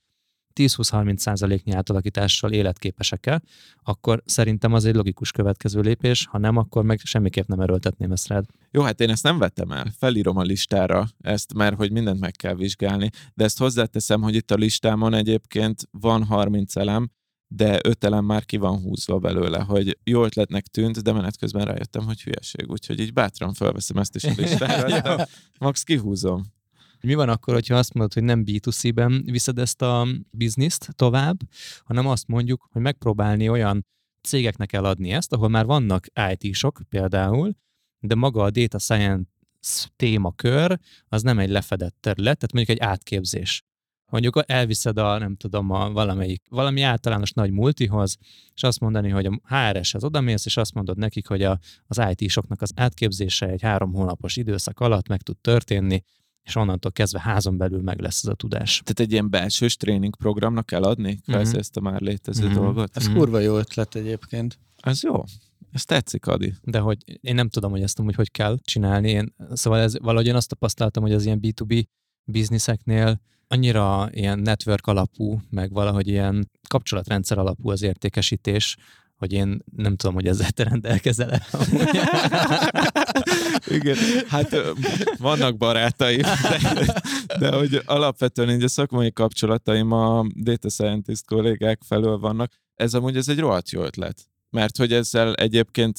tíz-húsz-harminc százaléknyi átalakítással életképesek-e, akkor szerintem az egy logikus következő lépés, ha nem, akkor meg semmiképp nem erőltetném ezt rád. Jó, hát én ezt nem vettem el, felírom a listára ezt, mert hogy mindent meg kell vizsgálni, de ezt hozzáteszem, hogy itt a listámon egyébként van harminc elem, de öt elem már ki van húzva belőle, hogy jó ötletnek tűnt, de menet közben rájöttem, hogy hülyeség, úgyhogy így bátran felveszem ezt is a listára, max kihúzom. Mi van akkor, hogyha azt mondod, hogy nem bé kettő cé-ben viszed ezt a bizniszt tovább, hanem azt mondjuk, hogy megpróbálni olyan cégeknek eladni ezt, ahol már vannak í té-sok például, de maga a data science témakör az nem egy lefedett terület, tehát mondjuk egy átképzés. Mondjuk elviszed a, nem tudom, a valamelyik, valami általános nagy multihoz, és azt mondani, hogy a há er es-hez odamész, és azt mondod nekik, hogy a, az í té-soknak az átképzése egy három hónapos időszak alatt meg tud történni, és onnantól kezdve házon belül meg lesz ez a tudás. Tehát egy ilyen belsős tréning programnak kell adni, mm-hmm. ezt a már létező mm-hmm. dolgot. Ez mm-hmm. kurva jó ötlet egyébként. Ez jó. Ez tetszik, Adi. De hogy én nem tudom, hogy ezt amúgy hogy kell csinálni. Én, szóval ez, valahogy én azt tapasztaltam, hogy az ilyen bé kettő bé bizniszeknél annyira ilyen network alapú, meg valahogy ilyen kapcsolatrendszer alapú az értékesítés, hogy én nem tudom, hogy ezzel te rendelkezel-e. Igen, hát vannak barátaim, de, de hogy alapvetően így a szakmai kapcsolataim a data scientist kollégák felől vannak. Ez amúgy ez egy rohadt jó ötlet, mert hogy ezzel egyébként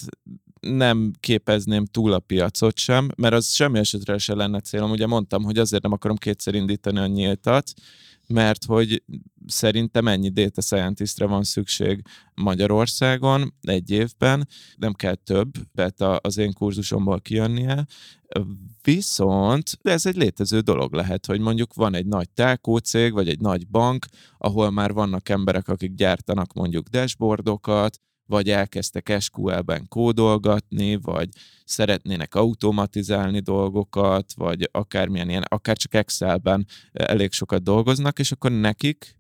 nem képezném túl a piacot sem, mert az semmi esetre se lenne célom. Ugye mondtam, hogy azért nem akarom kétszer indítani a nyíltat, mert hogy szerintem ennyi data scientistre van szükség Magyarországon egy évben, nem kell több, tehát az én kurzusomból kijönnie, viszont ez egy létező dolog lehet, hogy mondjuk van egy nagy telkó cég, vagy egy nagy bank, ahol már vannak emberek, akik gyártanak mondjuk dashboardokat, vagy elkezdtek es kú el-ben kódolgatni, vagy szeretnének automatizálni dolgokat, vagy akármilyen ilyen, akár csak Excel-ben elég sokat dolgoznak, és akkor nekik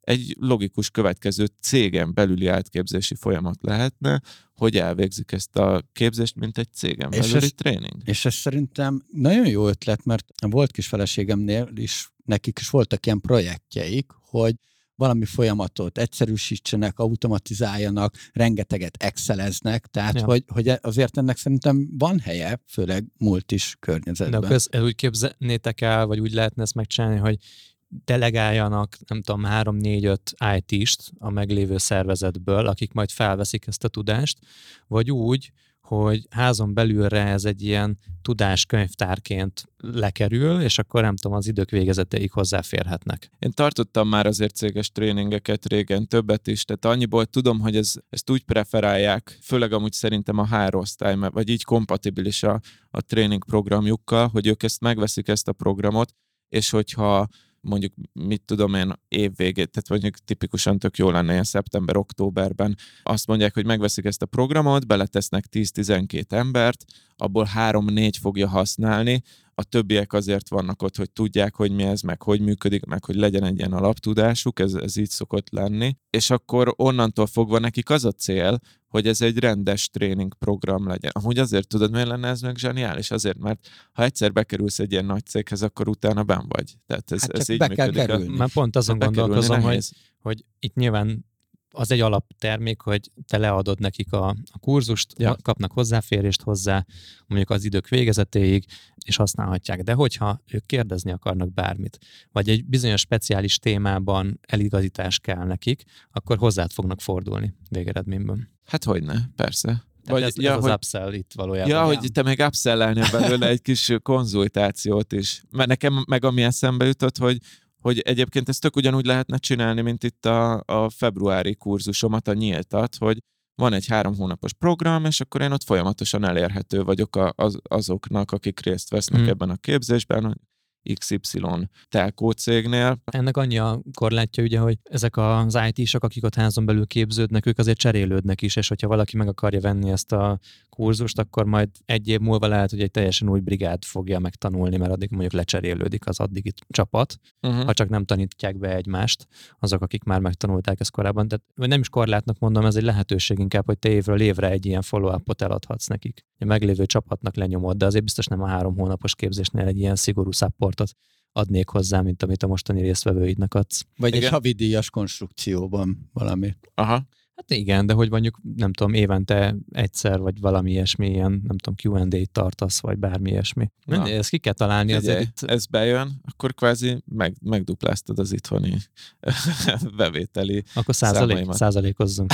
egy logikus következő cégen belüli átképzési folyamat lehetne, hogy elvégzik ezt a képzést, mint egy cégen és belüli ez, tréning. És ez szerintem nagyon jó ötlet, mert volt kis feleségemnél is, nekik is voltak ilyen projektjeik, hogy valami folyamatot egyszerűsítsenek, automatizáljanak, rengeteget exceleznek, tehát ja. hogy, hogy azért ennek szerintem van helye, főleg multis környezetben. De akkor ezt úgy képzelnétek el, vagy úgy lehetne ezt megcsinálni, hogy delegáljanak, nem tudom, három-négy-öt í té-st a meglévő szervezetből, akik majd felveszik ezt a tudást, vagy úgy, hogy házon belülre ez egy ilyen tudáskönyvtárként lekerül, és akkor nem tudom, az idők végezeteig hozzáférhetnek. Én tartottam már azért céges tréningeket régen, többet is, tehát annyiból tudom, hogy ez, ezt úgy preferálják, főleg amúgy szerintem a há er osztály, vagy így kompatibilis a, a tréning programjukkal, hogy ők ezt megveszik ezt a programot, és hogyha mondjuk mit tudom én évvégét, tehát mondjuk tipikusan tök jó lenne ilyen szeptember-októberben. Azt mondják, hogy megveszik ezt a programot, beletesznek tíz-tizenkét embert, abból három-négy fogja használni, a többiek azért vannak ott, hogy tudják, hogy mi ez, meg hogy működik, meg hogy legyen egy ilyen alaptudásuk, ez, ez így szokott lenni. És akkor onnantól fogva nekik az a cél, hogy ez egy rendes tréning program legyen. Amúgy azért tudod, miért lenne ez meg zseniális? Azért, mert ha egyszer bekerülsz egy ilyen nagy céghez, akkor utána benn vagy. Tehát ez, hát ez így működik. A... Már pont azon hát gondolkozom, hogy, hogy itt nyilván az egy alaptermék, hogy te leadod nekik a, a kurzust, ja. kapnak hozzáférést hozzá, mondjuk az idők végezetéig, és használhatják. De hogyha ők kérdezni akarnak bármit, vagy egy bizonyos speciális témában eligazítás kell nekik, akkor hozzád fognak fordulni végeredményben. Hát hogyne, persze. Vagy, ez, ja, ez az hogy, upsell itt valójában. Ja, hogy te még upsellelnél belőle egy kis konzultációt is. Mert nekem meg ami eszembe jutott, hogy hogy egyébként ezt tök ugyanúgy lehetne csinálni, mint itt a, a februári kurzusomat, a nyíltat, hogy van egy három hónapos program, és akkor én ott folyamatosan elérhető vagyok a, az, azoknak, akik részt vesznek mm. ebben a képzésben, iksz ipszilon telkó cégnél. Ennek annyi a korlátja ugye, hogy ezek az í té-sok, akik ott házon belül képződnek, ők azért cserélődnek is, és hogyha valaki meg akarja venni ezt a kurzust, akkor majd egy év múlva lehet, hogy egy teljesen új brigád fogja megtanulni, mert addig mondjuk lecserélődik az addigi csapat, uh-huh. ha csak nem tanítják be egymást azok, akik már megtanulták ezt korábban. Tehát nem is korlátnak mondom, ez egy lehetőség inkább, hogy te évről évre egy ilyen follow-upot eladhatsz nekik. A meglévő csapatnak lenyomod, de azért biztos nem a három hónapos képzésnél egy ilyen szigorú supportot adnék hozzá, mint amit a mostani résztvevőidnek adsz. Vagy igen. egy havidíjas konstrukcióban valami. Aha. Hát igen, de hogy mondjuk, nem tudom, évente egyszer, vagy valami ilyesmi ilyen, nem tudom, kjú end éj-t tartasz, vagy bármi ilyesmi. Na. Ezt ki kell találni. Figyelj, azért itt... ez bejön, akkor kvázi meg, megdupláztad az itthoni bevételi akkor százalék, százalékozzunk.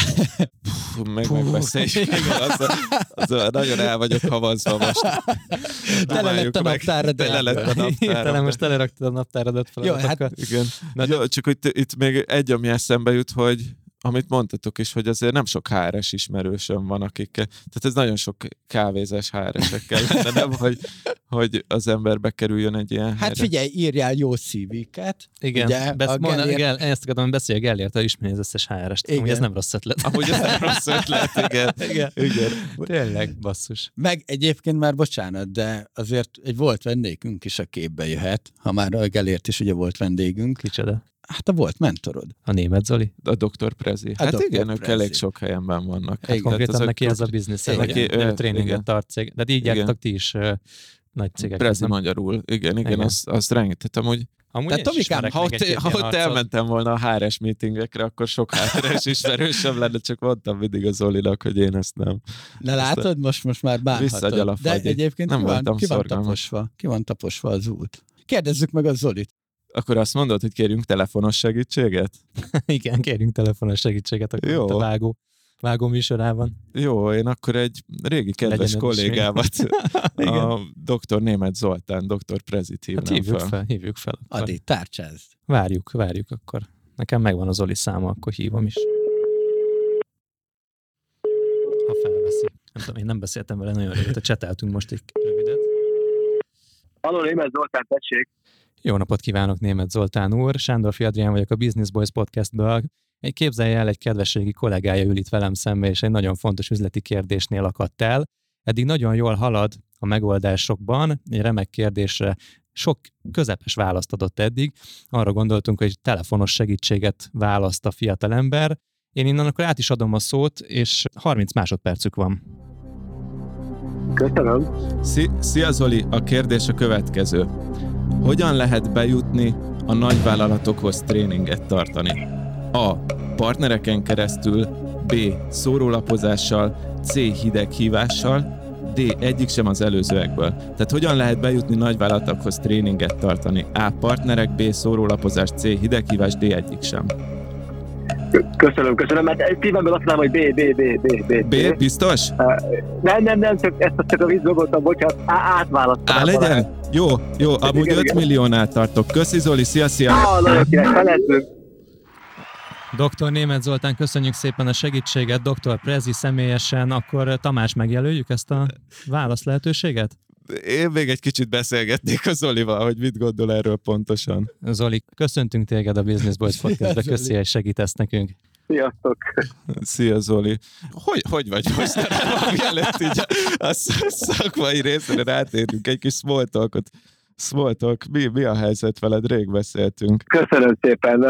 Puh, meg megbeszéljük. Az a, az a, nagyon el vagyok havazva most. Tele lett a naptáradat. Tele lett a naptáradat. Most teleraktad a naptáradat. Jó, hát igen. Na, jó, de... Csak hogy itt, itt még egy, ami eszembe jut, hogy amit mondtatok is, hogy azért nem sok há er es ismerősöm van, akik... Tehát ez nagyon sok kávézás há er esekkel lenne, nem, hogy, hogy az ember bekerüljön egy ilyen hát há er es. Figyelj, írjál jó szíviket. Igen, ugye, besz- mondani, Gellért... Gell, ezt akarom beszélni, Gellért, hogy ismeri az összes há er est. Amúgy ez nem rossz ötlet. Amúgy ez nem rossz ötlet, igen. igen. igen. Tényleg, basszus. Meg egyébként már bocsánat, de azért egy volt vendégünk is a képbe jöhet, ha már a Gellért is ugye volt vendégünk. Kicsoda. Hát a volt mentorod. A Németh Zoli. A doktor Prezi. Hát doktor igen, Prezi. Ők elég sok helyenben vannak. Hát igen, konkrétan neki ez a biznisz, neki ő tréninget tart cég. De így jártak ti is uh, nagy cégek. Prezi magyarul. Igen, igen, igen. azt, azt rengetettem, hogy... Amúgy tehát Tomikám, ha ott, ha ott elmentem volna a há er es meetingekre, akkor sok há er es ismerősöm lenne, csak mondtam mindig a Zolinak, hogy én ezt nem. De látod, ezt most, most már bánhatod. De egyébként nem voltam szorgalmasva. Ki van taposva az út? Kérdezzük meg a Zolit. Akkor azt mondod, hogy kérjünk telefonos segítséget? Igen, kérjünk telefonos segítséget akkor jó. A vágó, vágó műsorában. Jó, én akkor egy régi kedves legyen kollégámat, a doktor Németh Zoltán, doktor Prezit hívnám hát hívjuk fel. fel. Hívjuk fel. Akkor. Adi, tárcsázd. Várjuk, várjuk akkor. Nekem megvan az Oli száma, akkor hívom is. Ha felveszi. Nem tudom, én nem beszéltem vele nagyon rövidet, cseteltünk most egy rövidet. Halló, Németh Zoltán, tessék! Jó napot kívánok, Németh Zoltán úr! Sándorfi Adrián vagyok a Business Boys podcastből. Egy képzelj el, egy kedvességi kollégája ül itt velem szembe, és egy nagyon fontos üzleti kérdésnél akadt el. Eddig nagyon jól halad a megoldásokban, egy remek kérdésre sok közepes választ adott eddig. Arra gondoltunk, hogy telefonos segítséget választ a fiatalember. Én innen akkor át is adom a szót, és harminc másodpercük van. Köszönöm! Szia Zoli! A kérdés a következő. Hogyan lehet bejutni a nagyvállalatokhoz tréninget tartani? A. Partnereken keresztül, B. szórólapozással, C. hideghívással, D. egyik sem az előzőekből. Tehát hogyan lehet bejutni nagyvállalatokhoz tréninget tartani? A. Partnerek, B. szórólapozás, C. hideghívás, D. egyik sem. Köszönöm, köszönöm, mert egy szívemből azt mondom, hogy B, B, B, B, B. B, biztos? Uh, nem, nem, nem, csak ezt csak a vízlogoltam, bocsánat, á, átválasztam. Á, legyen? Valami. Jó, jó, amúgy öt milliónál tartok. Köszi Zoli, szia, szia! Há, nagyon kérlek, felejtünk! doktor Németh Zoltán, köszönjük szépen a segítséget, doktor Prezi személyesen, akkor Tamás megjelöljük ezt a válasz lehetőséget? én még egy kicsit beszélgetnék a Zolival, hogy mit gondol erről pontosan. Zoli, köszöntünk téged a Business Boys Podcastbe, köszi, hogy segítesz nekünk. Sziasztok! Szia, Zoli! Hogy, hogy vagy mostanában, mielőtt így a szakmai részre rátérünk, egy kis small talkot. Small talk, mi, mi a helyzet veled? Rég beszéltünk. Köszönöm szépen.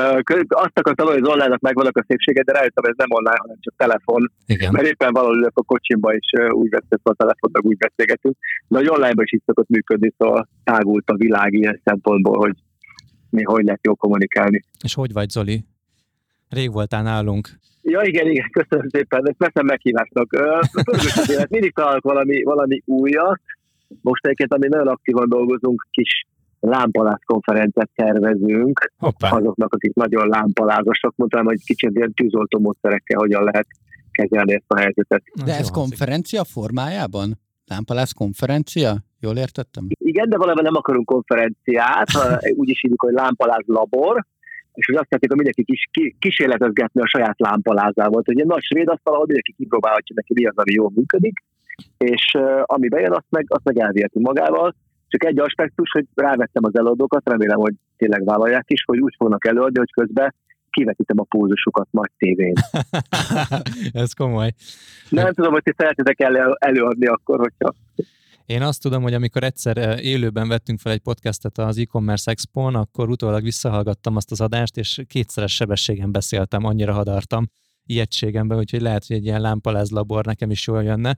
Azt akartam, hogy Zollának megvannak a szépséged, de rájöttem, ez nem online, hanem csak telefon. Igen. Mert éppen valahol ülök a kocsimba, és úgy veszett a telefonnak, úgy beszélgetünk. De hogy online-ban is így szokott működni, szóval tágult a világ ilyen szempontból, hogy mi hogy lehet jól kommunikálni. És hogy vagy, Zoli? Rég voltál nálunk. Ja, igen, igen, köszönöm szépen, ezt veszem meghívásnak. Mindig találok valami, valami újat. Most egyébként, ami nagyon aktívan dolgozunk, kis lámpalász konferenciát tervezünk. Hoppá. Azoknak, akik nagyon lámpalázosak, mondtam, hogy kicsit ilyen tűzoltó módszerekkel hogyan lehet kezelni ezt a helyzetet. De ez konferencia formájában? Lámpalász konferencia? Jól értettem? Igen, de valami nem akarunk konferenciát, úgy is hívjuk, hogy lámpalász labor. És az azt szeretnék, hogy mindenki kis, kísérletezgetni a saját lámpalázával. Ugye nagy svéd asztal, ahol mindenki kipróbálhatja neki, mi az, ami jól működik, és uh, ami bejön, azt meg, azt meg elviheti magával. Csak egy aspektus, hogy rávettem az előadókat, remélem, hogy tényleg vállalják is, hogy úgy fognak előadni, hogy közben kivetítem a pulzusukat nagy tévén. Ez komoly. Nem tudom, hogy ti szeretnétek elő, előadni akkor, hogyha... Én azt tudom, hogy amikor egyszer élőben vettünk fel egy podcastet az e-commerce expon, akkor utólag visszahallgattam azt az adást, és kétszeres sebességen beszéltem, annyira hadartam ijegységemben, úgyhogy lehet, hogy egy ilyen lámpaláz labor nekem is jól jönne.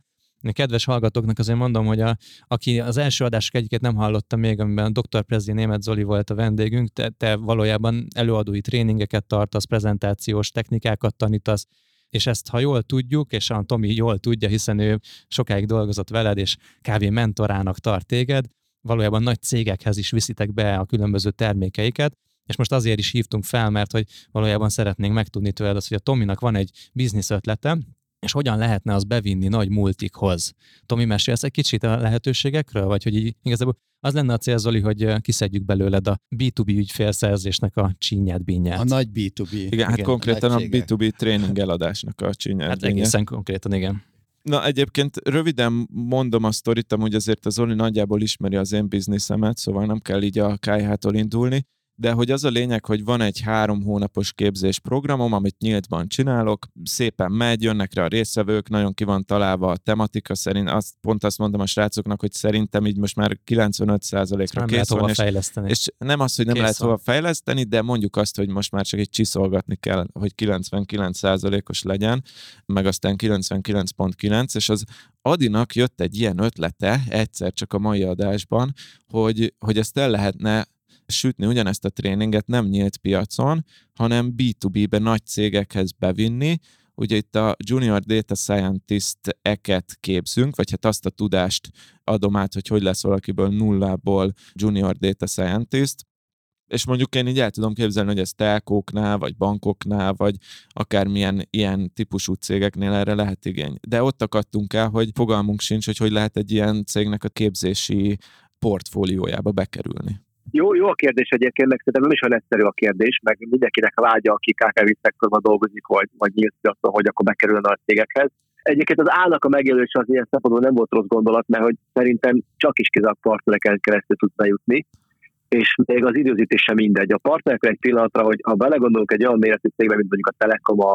Kedves hallgatóknak azért mondom, hogy a, aki az első adások egyiket nem hallotta még, amiben a doktor Prezi, Németh Zoli volt a vendégünk, te, te valójában előadói tréningeket tartasz, prezentációs technikákat tanítasz, és ezt, ha jól tudjuk, és a Tomi jól tudja, hiszen ő sokáig dolgozott veled, és kávé mentorának tart téged, valójában nagy cégekhez is viszitek be a különböző termékeiket, és most azért is hívtunk fel, mert hogy valójában szeretnénk megtudni tőled azt, hogy a Tominak van egy biznisz ötlete, és hogyan lehetne az bevinni nagy multikhoz. Tomi, mesélsz egy kicsit a lehetőségekről? Vagy hogy így, igazából az lenne a cél, Zoli, hogy kiszedjük belőled a bé kettő bé ügyfélszerzésnek a csínyát, bínyát. A nagy bé kettő bé. Igen, igen, hát konkrétan a, a bé kettő bé tréning eladásnak a csínyát, hát bínyát. Egészen konkrétan, igen. Na, egyébként röviden mondom a sztoritam, hogy azért a Zoli nagyjából ismeri az én bizniszemet, szóval nem kell így a ká há-tól indulni, de hogy az a lényeg, hogy van egy három hónapos képzésprogramom, amit nyíltban csinálok, szépen megy, jönnek rá a résztvevők, nagyon ki van találva a tematika, szerint azt, pont azt mondom a srácoknak, hogy szerintem így most már kilencvenöt százalékra kész van, és, és nem az, hogy nem kész lehet van. Hova fejleszteni, de mondjuk azt, hogy most már csak így csiszolgatni kell, hogy kilencvenkilenc százalékos legyen, meg aztán kilencvenkilenc egész kilenc, és az Adinak jött egy ilyen ötlete egyszer csak a mai adásban, hogy, hogy ezt el lehetne sütni ugyanezt a tréninget nem nyílt piacon, hanem bé kettő bé-be nagy cégekhez bevinni. Ugye itt a Junior Data Scientist-eket képzünk, vagy hát azt a tudást adom át, hogy hogy lesz valakiből nullából Junior Data Scientist, és mondjuk én így el tudom képzelni, hogy ez telkóknál, vagy bankoknál, vagy akármilyen ilyen típusú cégeknél erre lehet igény. De ott akadtunk el, hogy fogalmunk sincs, hogy hogy lehet egy ilyen cégnek a képzési portfóliójába bekerülni. Jó, jó a kérdés egyébként, meg szerintem nem is olyan egyszerű a kérdés, meg mindenkinek vágya, aki ká ká vé-szektorban dolgozik, vagy, vagy nyílt piacon, hogy akkor bekerülne a cégekhez. Egyébként az állnak a megjelölése az ilyen szempontból nem volt rossz gondolat, mert hogy szerintem csak is kizárólag partnereken keresztül tud bejutni, és még az időzítés sem mindegy. A partnerekre egy pillanatra, hogy ha belegondolunk egy olyan méretű cégbe, mint mondjuk a Telekom, a,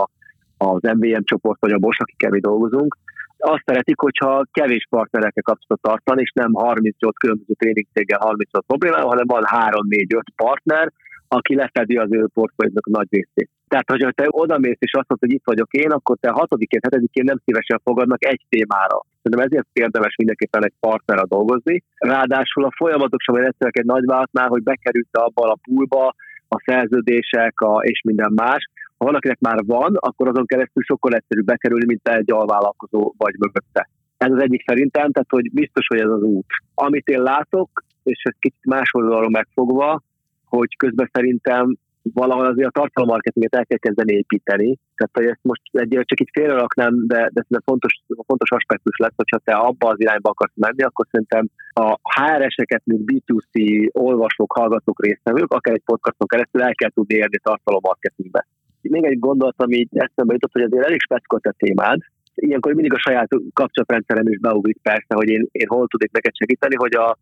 az em vé em csoport, vagy a Bosch, akikkel mi dolgozunk, azt szeretik, hogyha kevés partnerekkel kapcsolatot tartani, és nem harmincnyolc különböző tréningcéggel harmincnyolc problémával, hanem van három négy öt partner, aki lefedi az ő portfóliónak nagy részét. Tehát, hogyha te odamész és azt mondod, hogy itt vagyok én, akkor te hatodikén, hetedikén nem szívesen fogadnak egy témára. Szerintem ezért érdemes mindenképpen egy partnerrel dolgozni. Ráadásul a folyamatok sem olyan egyszerűek egy nagyvállalatnál, hogy bekerült abban a poolba, a szerződések a, és minden más. Ha valakinek már van, akkor azon keresztül sokkal egyszerűbb bekerülni, mint egy alvállalkozó vagy mögötte. Ez az egyik szerintem, tehát hogy biztos, hogy ez az út. Amit én látok, és ezt kicsit más oldalról megfogva, hogy közben szerintem valahol azért a tartalommarketinget el kell kezdeni építeni. Tehát, hogy ezt most egyébként csak így félre raknám, de, de szerintem fontos, fontos aspektus lesz, hogyha te abba az irányba akarsz menni, akkor szerintem a há er es-eket, mint bé kettő cé olvasók, hallgatók, résztvevők, akár egy podcaston keresztül el kell tudni érni tartalommarketingbe. Még egy gondolat, ami eszembe jutott, hogy azért elég speckolt a témád, ilyenkor mindig a saját kapcsolatrendszerem is beugrik persze, hogy én, én hol tudnék neked segíteni, hogy, a,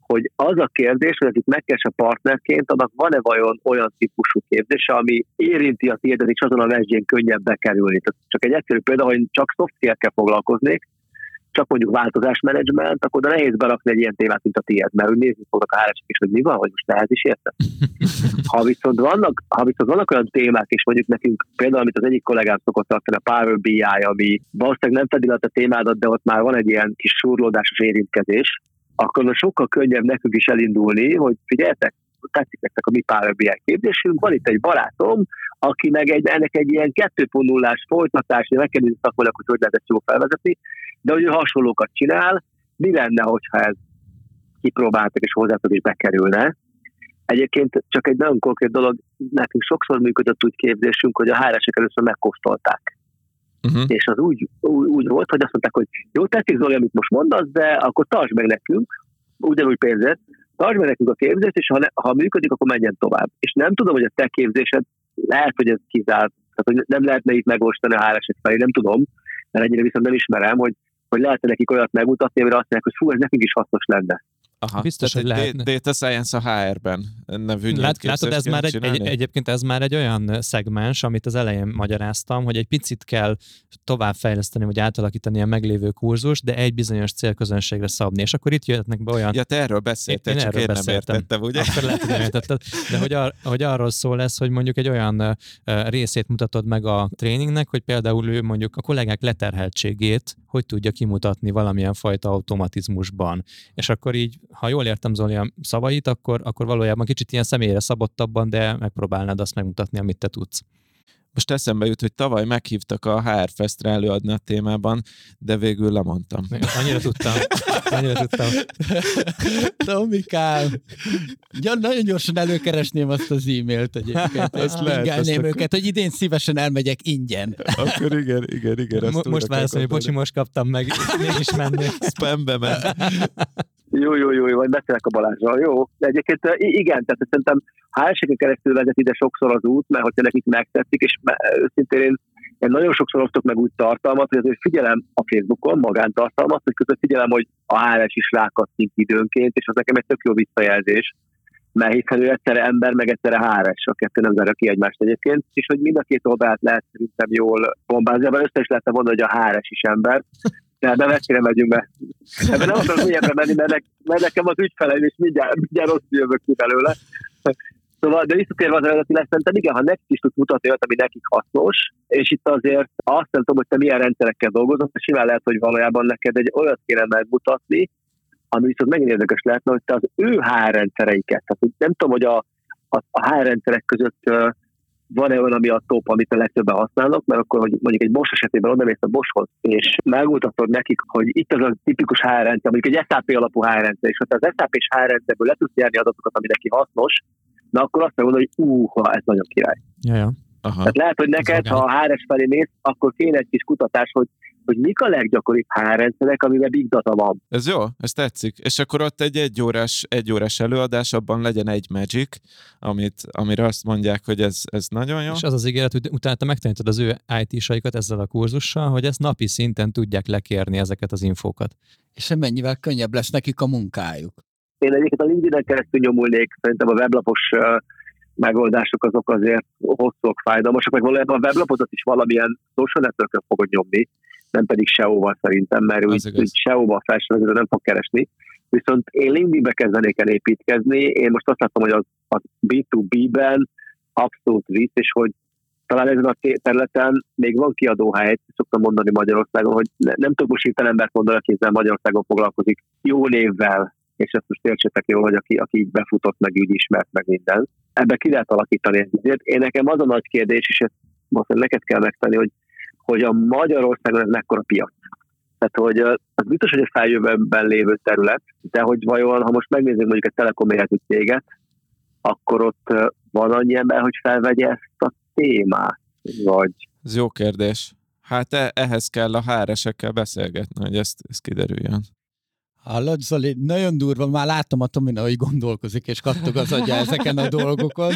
hogy az a kérdés, hogy akit megkeres a partnerként, annak van-e vajon olyan típusú képzése, ami érinti a tiédet, és azon a versenyen könnyebb bekerülni. Tehát csak egy egyszerű példa, hogy csak soft skill-kel foglalkoznék, csak mondjuk változásmenedzsment, akkor de nehéz berakni egy ilyen témát, mint a tiéd, mert úgy nézni fognak a hálások is, hogy mi van, hogy most nehez is érte. Ha viszont vannak, ha viszont vannak olyan témák is, mondjuk nekünk például, amit az egyik kollégám szokott tartani, a Power bé i, ami valószínűleg nem fedi le a témádat, de ott már van egy ilyen kis surlódásos érintkezés, akkor sokkal könnyebb nekünk is elindulni, hogy figyeljetek, tetszik nektek a mi Power bé i képzésünk, van itt egy barátom, aki meg egy, ennek egy ilyen kettő pont nullás folytatás, meg kell nézni szakmailag, hogy hogy lehet ezt jól felvezetni, de hogy ő hasonlókat csinál, mi lenne, hogyha ez kipróbáltak és hozzátok is bekerülne. Egyébként csak egy nagyon konkrét dolog, nekünk sokszor működött úgy képzésünk, hogy a há er esek először megkóstolták. Uh-huh. És az úgy, úgy, úgy volt, hogy azt mondták, hogy jó, tetszik Zoli, amit most mondasz, de akkor tartsd meg nekünk, ugyanúgy pénzért, tartsd meg nekünk a képzést, és ha, ne, ha működik, akkor menjen tovább. És nem tudom, hogy a te képzésed lehet, hogy ez kizárt, tehát hogy nem lehetne itt megosztani a há er esek felé, nem tudom, mert ennyire viszont nem ismerem, hogy hogy lehetne nekik olyat megmutatni, amire azt mondják, hogy fú, ez nekünk is hasznos lenne. Aha, biztos, hogy lehetne. Data Science a há er-ben nevű nyilatkozást kell csinálni. Egy, egyébként ez már egy olyan szegmens, amit az elején magyaráztam, hogy egy picit kell továbbfejleszteni, vagy átalakítani a meglévő kurzust, de egy bizonyos célközönségre szabni. És akkor itt jöhetnek be olyan... Ja, te erről beszéltél, én, én csak erről én nem értettem, ugye? Akkor lehet, hogy nem értettem. De hogy, ar- hogy arról szó lesz, hogy mondjuk egy olyan uh, részét mutatod meg a tréningnek, hogy például ő mondjuk a kollégák leterheltségét hogy tudja kimutatni valamilyen fajta automatizmusban. És akkor így, ha jól értem Zoli a szavait, akkor, akkor valójában kicsit ilyen személyre szabottabban, de megpróbálnád azt megmutatni, amit te tudsz. Most eszembe jut, hogy tavaly meghívtak a há er Festre előadni a témában, de végül lemondtam. Annyira tudtam. Annyira tudtam. Tomikám. Ja, nagyon gyorsan előkeresném azt az e-mailt egyébként. Azt lehet. Őket, hogy idén szívesen elmegyek ingyen. Akkor igen, igen, igen. Mo- most válaszolni, hogy bocsi, most kaptam meg. Mégis mennék. Spambe ment. Jó, jó, jó, jó, majd beszélek a Balázsral, jó. De egyébként igen, tehát szerintem há er eseken keresztül vezet ide sokszor az út, mert hogyha nekik megtetszik, és őszintén én, én nagyon sokszor osztok meg úgy tartalmat, hogy azért figyelem a Facebookon magántartalmat, hogy közben figyelem, hogy a há er es is rákattint időnként, és az nekem egy tök jó visszajelzés, mert hiszen ő egyszerre ember, meg egyszerre há er es, a kettő nem zárja ki egymást egyébként, és hogy mind a két oldalát lehet szerintem jól bombázni, mert össze is lehetne mondani, hogy a há er es is ember. Tehát nem ezt kérem, megyünk be. Ebben nem akarok mélyebbre menni, mert, mert nekem az ügyfeleim is mindjárt, mindjárt rossz jövök ki belőle. Szóval, de visszatérve az eredeti lesz, szerintem igen, ha nekik is tudsz mutatni olyat, ami nekik hasznos, és itt azért azt nem tudom, hogy te milyen rendszerekkel dolgozol, és simán lehet, hogy valójában neked egy olyat kéne megmutatni, ami viszont megint érdekes lehetne, hogy te az ő há er rendszereiket, tehát nem tudom, hogy a, a, a há er rendszerek között van-e olyan, ami a top, amit a legtöbben használnak, mert akkor hogy mondjuk egy Bosch esetében odamész a Boschhoz, és megmutatod nekik, hogy itt az a tipikus há er rendszer, mondjuk egy es á pé alapú há er rendszer, és ha te az es á pé és há er rendszerből le tudsz járni adatokat, ami neki hasznos, na akkor azt megmondod, hogy úha, ez nagyon király. Jaja. Aha. Tehát lehet, hogy neked, ha a há er es felé mész, akkor kéne egy kis kutatás, hogy hogy mik a leggyakoribb há er rendszerek, amiben big data van. Ez jó, ez tetszik. És akkor ott egy egyórás, egyórás előadás, abban legyen egy magic, amit, amire azt mondják, hogy ez, ez nagyon jó. És az az ígéret, hogy utána te megtanítod az ő í té-saikat ezzel a kurzussal, hogy ezt napi szinten tudják lekérni ezeket az infókat. És mennyivel könnyebb lesz nekik a munkájuk. Én egyébként a LinkedIn-en keresztül nyomulnék, szerintem a weblapos megoldások azok azért hosszúk, fájdalmasak, meg valójában a weblapozat is valamilyen social network-en fogod nyomni, nem pedig es e o-val szerintem, mert az úgy, úgy es e o-val felsőleg nem fog keresni. Viszont én LinkedIn-be kezdenék el építkezni, én most azt látom, hogy az, az bé kettő bé-ben abszolút visz, és hogy talán ezen a területen még van kiadóhely, szoktam mondani Magyarországon, hogy ne, nem tudok most hirtelen embert mondani, aki ezzel Magyarországon foglalkozik jó névvel, és ezt most értsétek jól, hogy aki, aki így befutott, meg így ismert, meg minden. Ebben ki lehet alakítani. Ezért én nekem az a nagy kérdés, és ezt most neked kell megtenni, hogy hogy a Magyarországon ez mekkora piac. Tehát, hogy az biztos, hogy a feljövőben lévő terület, de hogy vajon, ha most megnézzük mondjuk a Telekom méretű céget, akkor ott van annyi ember, hogy felvegye ezt a témát, vagy... Ez jó kérdés. Hát ehhez kell a há er esekkel beszélgetni, hogy ezt, ezt kiderüljön. Hallod, Zoli, nagyon durva, már látom a Tomina, hogy gondolkozik, és kattog az agya ezeken a dolgokon.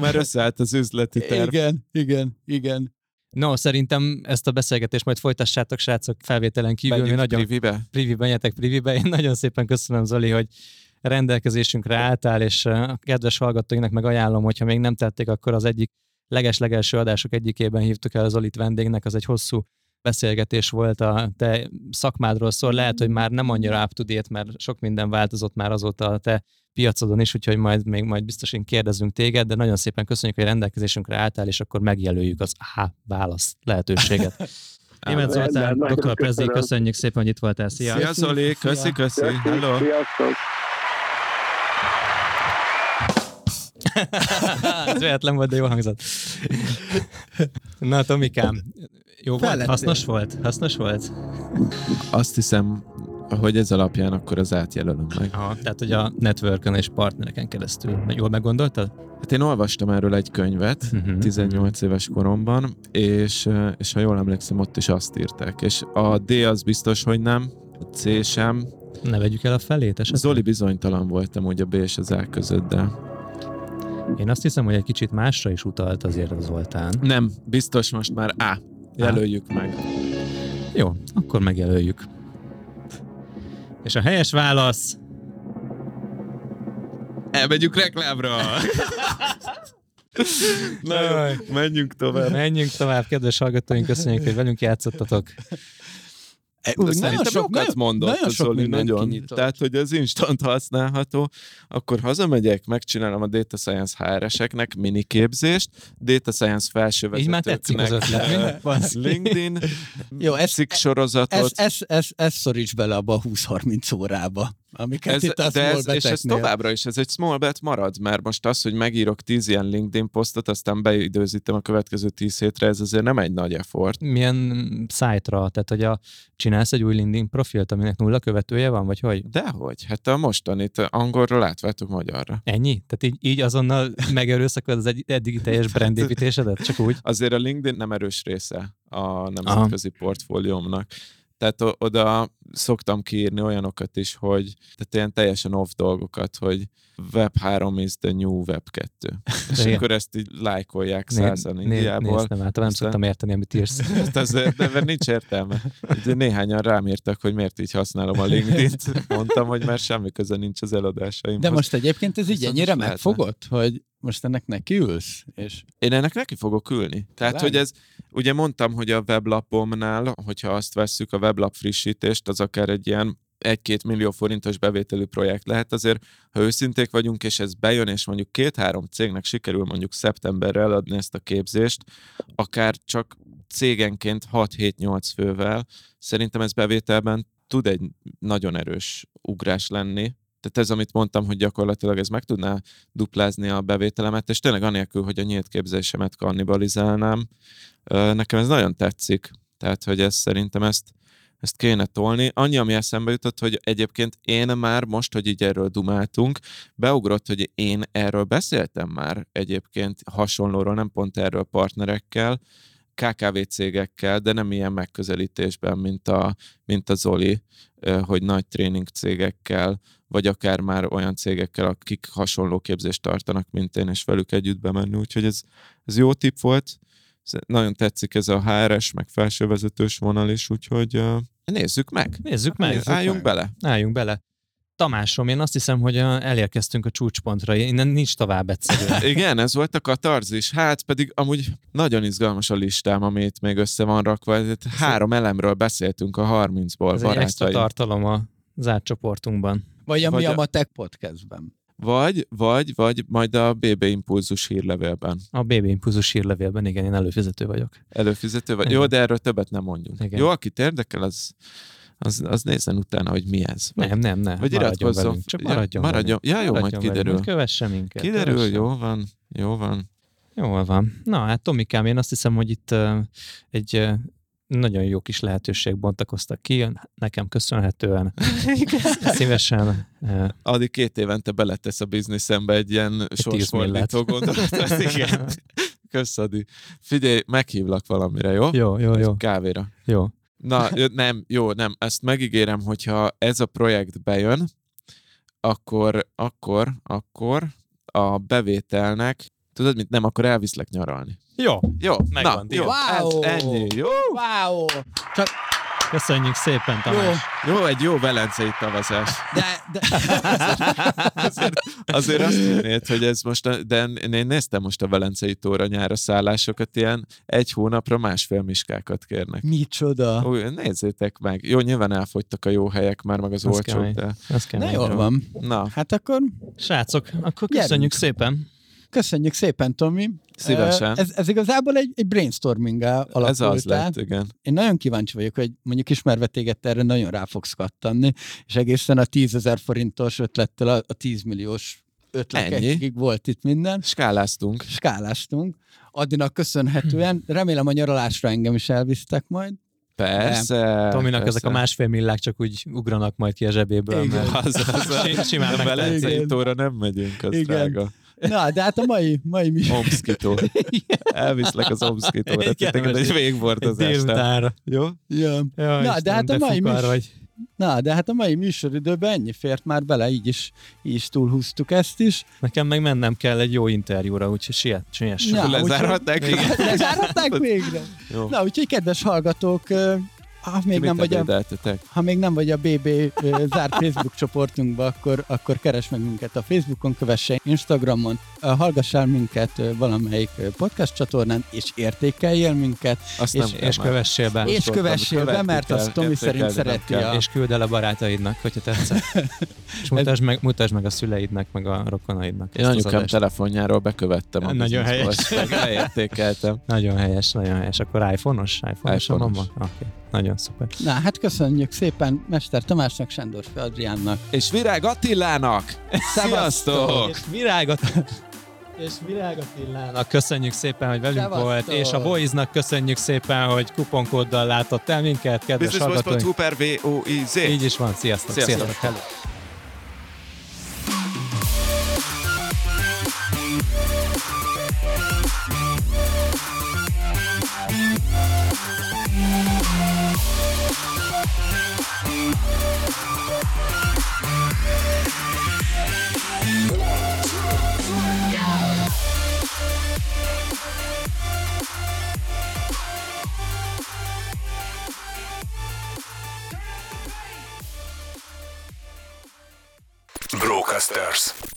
Már összeállt az üzleti terv. Igen, igen, igen. No, szerintem ezt a beszélgetést majd folytassátok, srácok, felvételen kívül. Megyünk nagyon... privibe. Privibe, menjetek privibe. Én nagyon szépen köszönöm, Zoli, hogy rendelkezésünkre álltál, és a kedves hallgatóinknak meg ajánlom, hogyha még nem tették, akkor az egyik leges-legelső adások egyikében hívtuk el az Zolit vendégnek, az egy hosszú beszélgetés volt a te szakmádról szól, lehet, hogy már nem annyira up to date, mert sok minden változott már azóta a te piacodon is, úgyhogy majd, még majd biztosan kérdezünk téged, de nagyon szépen köszönjük, hogy rendelkezésünkre álltál, és akkor megjelöljük az A válasz lehetőséget. Németh Zoltán, doktor Prezi, köszönjük szépen, hogy itt voltál. Szia! Szia, Zoli! Köszi, köszi! Hello! Ez véletlen volt, de jó hangzott. Na, Tomikám, jó volt? Hasznos volt? Hasznos volt? Azt hiszem, hogy ez alapján akkor az átjelölöm meg. Aha, tehát, hogy a networkön és partnereken keresztül. Jól meggondoltad? Hát én olvastam erről egy könyvet uh-huh. tizennyolc éves koromban, és, és ha jól emlékszem, ott is azt írták. És a D az biztos, hogy nem, a C sem. Ne vegyük el a felét esetleg. Zoli bizonytalan voltam, ugye a B és az A között, de... Én azt hiszem, hogy egy kicsit másra is utalt azért a Zoltán. Nem, biztos most már A. Jelöljük á. meg. Jó, akkor megjelöljük. És a helyes válasz... Elmegyünk reklámra! Na jó, menjünk tovább. Menjünk tovább, kedves hallgatóink, köszönjük, hogy velünk játszottatok. Úgy, nagyon sokat nagyon, mondott nagyon az Zoli, nagyon. Kinyitott. Tehát, hogy az instant használható, akkor hazamegyek, megcsinálom a Data Science há er-eseknek miniképzést, Data Science felsővezetőknek LinkedIn, cikk sorozatot. Ezt szoríts bele abba a húsz-harminc órába, amiket ez, itt a small ez, és ez továbbra is, ez egy small bet marad, mert most az, hogy megírok tíz ilyen LinkedIn posztot, aztán beidőzítem a következő tíz hétre, ez azért nem egy nagy effort. Milyen szájtra, tehát, hogy a csinálsz egy új LinkedIn profilt, aminek nulla követője van, vagy hogy? Dehogy, hát a mostanit angolról átváltuk magyarra. Ennyi? Tehát így, így azonnal megerőszakolod az egy, eddigi teljes brandépítésedet? Csak úgy? Azért a LinkedIn nem erős része a nemzetközi Aha. portfóliómnak. Tehát oda szoktam kiírni olyanokat is, hogy tehát ilyen teljesen off dolgokat, hogy web három is the new web kettő. És igen. Akkor ezt így lájkolják százan né- Indiából. Né- néztem át, nem szoktam érteni, amit írsz. Hát azért, de nincs értelme. Ugye néhányan rám írtak, hogy miért így használom a LinkedIn-t. Mondtam, hogy már semmi köze nincs az eladásaimhoz. De most egyébként ez így ennyire megfogott, hogy most ennek nekiülsz? És... Én ennek neki fogok ülni. Tehát, Lányi. Hogy ez, ugye mondtam, hogy a weblapomnál, hogyha azt vesszük a weblap frissítést, az akár egy ilyen egy-két millió forintos bevételű projekt lehet. Azért, ha őszinték vagyunk, és ez bejön, és mondjuk két-három cégnek sikerül mondjuk szeptemberre eladni ezt a képzést, akár csak cégenként hat-hét-nyolc fővel, szerintem ez bevételben tud egy nagyon erős ugrás lenni. Tehát ez, amit mondtam, hogy gyakorlatilag ez meg tudná duplázni a bevételemet, és tényleg anélkül, hogy a nyílt képzésemet kannibalizálnám. Nekem ez nagyon tetszik. Tehát, hogy ez szerintem ezt, ezt kéne tolni. Annyi, ami eszembe jutott, hogy egyébként én már most, hogy így erről dumáltunk, beugrott, hogy én erről beszéltem már egyébként hasonlóról, nem pont erről partnerekkel, ká ká vé cégekkel, de nem ilyen megközelítésben, mint a, mint a Zoli, hogy nagy tréning cégekkel, vagy akár már olyan cégekkel, akik hasonló képzést tartanak, mint én, és velük együtt bemenni. Úgyhogy ez, ez jó tipp volt. Nagyon tetszik ez a há er-es, meg felsővezetős vonal is, úgyhogy uh, nézzük meg. Nézzük meg. Nézzük Álljunk meg. bele. Álljunk bele. Tamásom, én azt hiszem, hogy elérkeztünk a csúcspontra, innen nincs tovább egyszerűen. Igen, ez volt a katarzis. Hát pedig amúgy nagyon izgalmas a listám, amit még össze van rakva. Három elemről beszéltünk a harmincból. Ez egy extra tartalom a zárt csoportunkban. Vagy ami a Matek podcastben. Vagy, vagy, vagy majd a bé bé Impulzus hírlevélben. A bé bé Impulzus hírlevélben, igen, én előfizető vagyok. Előfizető vagy. Igen. Jó, de erről többet nem mondjuk. Igen. Jó, akit érdekel, az... Az, az nézzen utána, hogy mi ez. Vagy, nem, nem, nem. Vagy iratkozzon. Velünk, csak maradjon, ja, maradjon velünk. Ja, jó, maradjon majd kiderül. Kövesse minket. Kiderül, kövesse. Jó van, jó van. Jól van. Na, hát Tomikám, én azt hiszem, hogy itt uh, egy uh, nagyon jó kis lehetőség bontakoztak ki. Nekem köszönhetően. Szívesen. Uh, Adi két évente beletesz a bizniszembe egy ilyen sorsfordító gondolatot. Igen. Kösz, Adi. Figyelj, meghívlak valamire, jó? Jó, jó, jó. Kávéra. Jó. Na, nem, jó, nem. Ezt megígérem, hogyha ez a projekt bejön, akkor, akkor, akkor a bevételnek Tudod mit? Nem, akkor elviszlek nyaralni. Jó. Jó. Megvan. Na, jó. Wow. En, ennyi. Jó. Wow. Csak... Köszönjük szépen, Tamás. Jó, jó, egy jó velencei tavaszás. De, de... azért, azért azt hinnéd, hogy ez most, de én néztem most a velencei tóra nyára szállásokat, ilyen egy hónapra másfél miskákat kérnek. Micsoda? Ó, nézzétek meg. Jó, nyilván elfogytak a jó helyek már, meg az olcsók. De... Na, jól van. Na. Hát akkor... Srácok, akkor köszönjük szépen. Köszönjük szépen, Tomi. Szívesen. Ez, ez igazából egy, egy brainstorming-á alakult. Ez az lett, igen. Én nagyon kíváncsi vagyok, hogy mondjuk ismerve téged erre nagyon rá fogsz kattanni, és egészen a tízezer forintos ötlettel a, a tízmilliós ötletekig volt itt minden. Skáláztunk. Skáláztunk. Addinak köszönhetően, remélem a nyaralásra engem is elvisztek majd. Persze. Nem. Tominak persze. Ezek a másfél millák csak úgy ugranak majd ki a zsebéből. Igen. Az, az, az. Simán meg. Velencei tóra nem megyünk, az igen. Drága. Na, de hát a mai, mai mi... Omszkitó. Elviszlek az Omszkitóra. Tényleg egy végbortozásra. Jó? Jó. Ja, na, de hát a mai műsor... Na, de hát a mai műsoridőben ennyi fért már bele, így is, így is túlhúztuk ezt is. Nekem meg mennem kell egy jó interjúra, úgyhogy siet, siessem. Na, lezárhatták végre. Lezárhatták végre. Jó. Na, úgyhogy kedves hallgatók... Ha még, nem vagy a, ha még nem vagy a bé bé zárt Facebook csoportunkba, akkor, akkor keresd meg minket a Facebookon, kövess Instagramon, hallgassál minket valamelyik podcast csatornán, és értékeljél minket. Azt és, és kövessél be. És kövessél be, mert azt Tomi szerint szereti. A... És küld el a barátaidnak, hogyha tetszett. És mutasd meg, mutasd meg a szüleidnek, meg a rokonaidnak. Én anyukám telefonjáról bekövettem. A nagyon helyes. Leértékeltem. Nagyon helyes, nagyon helyes. Akkor iPhone-os? iPhone-os a mama? Oké. Nagyon szuper. Na, hát köszönjük szépen Mester Tamásnak, Sándorfi Adriánnak. És Virág Attilának! Szevasztok! És Virág Attilának. És Virág Attilának köszönjük szépen, hogy velünk Szevasztok. Volt, és a Boysnak köszönjük szépen, hogy kuponkóddal látott el minket, kedves hallgatóink. business boys dot hu per V O I Z Így is van, sziasztok! Sziasztok! Sziasztok. Brocasters.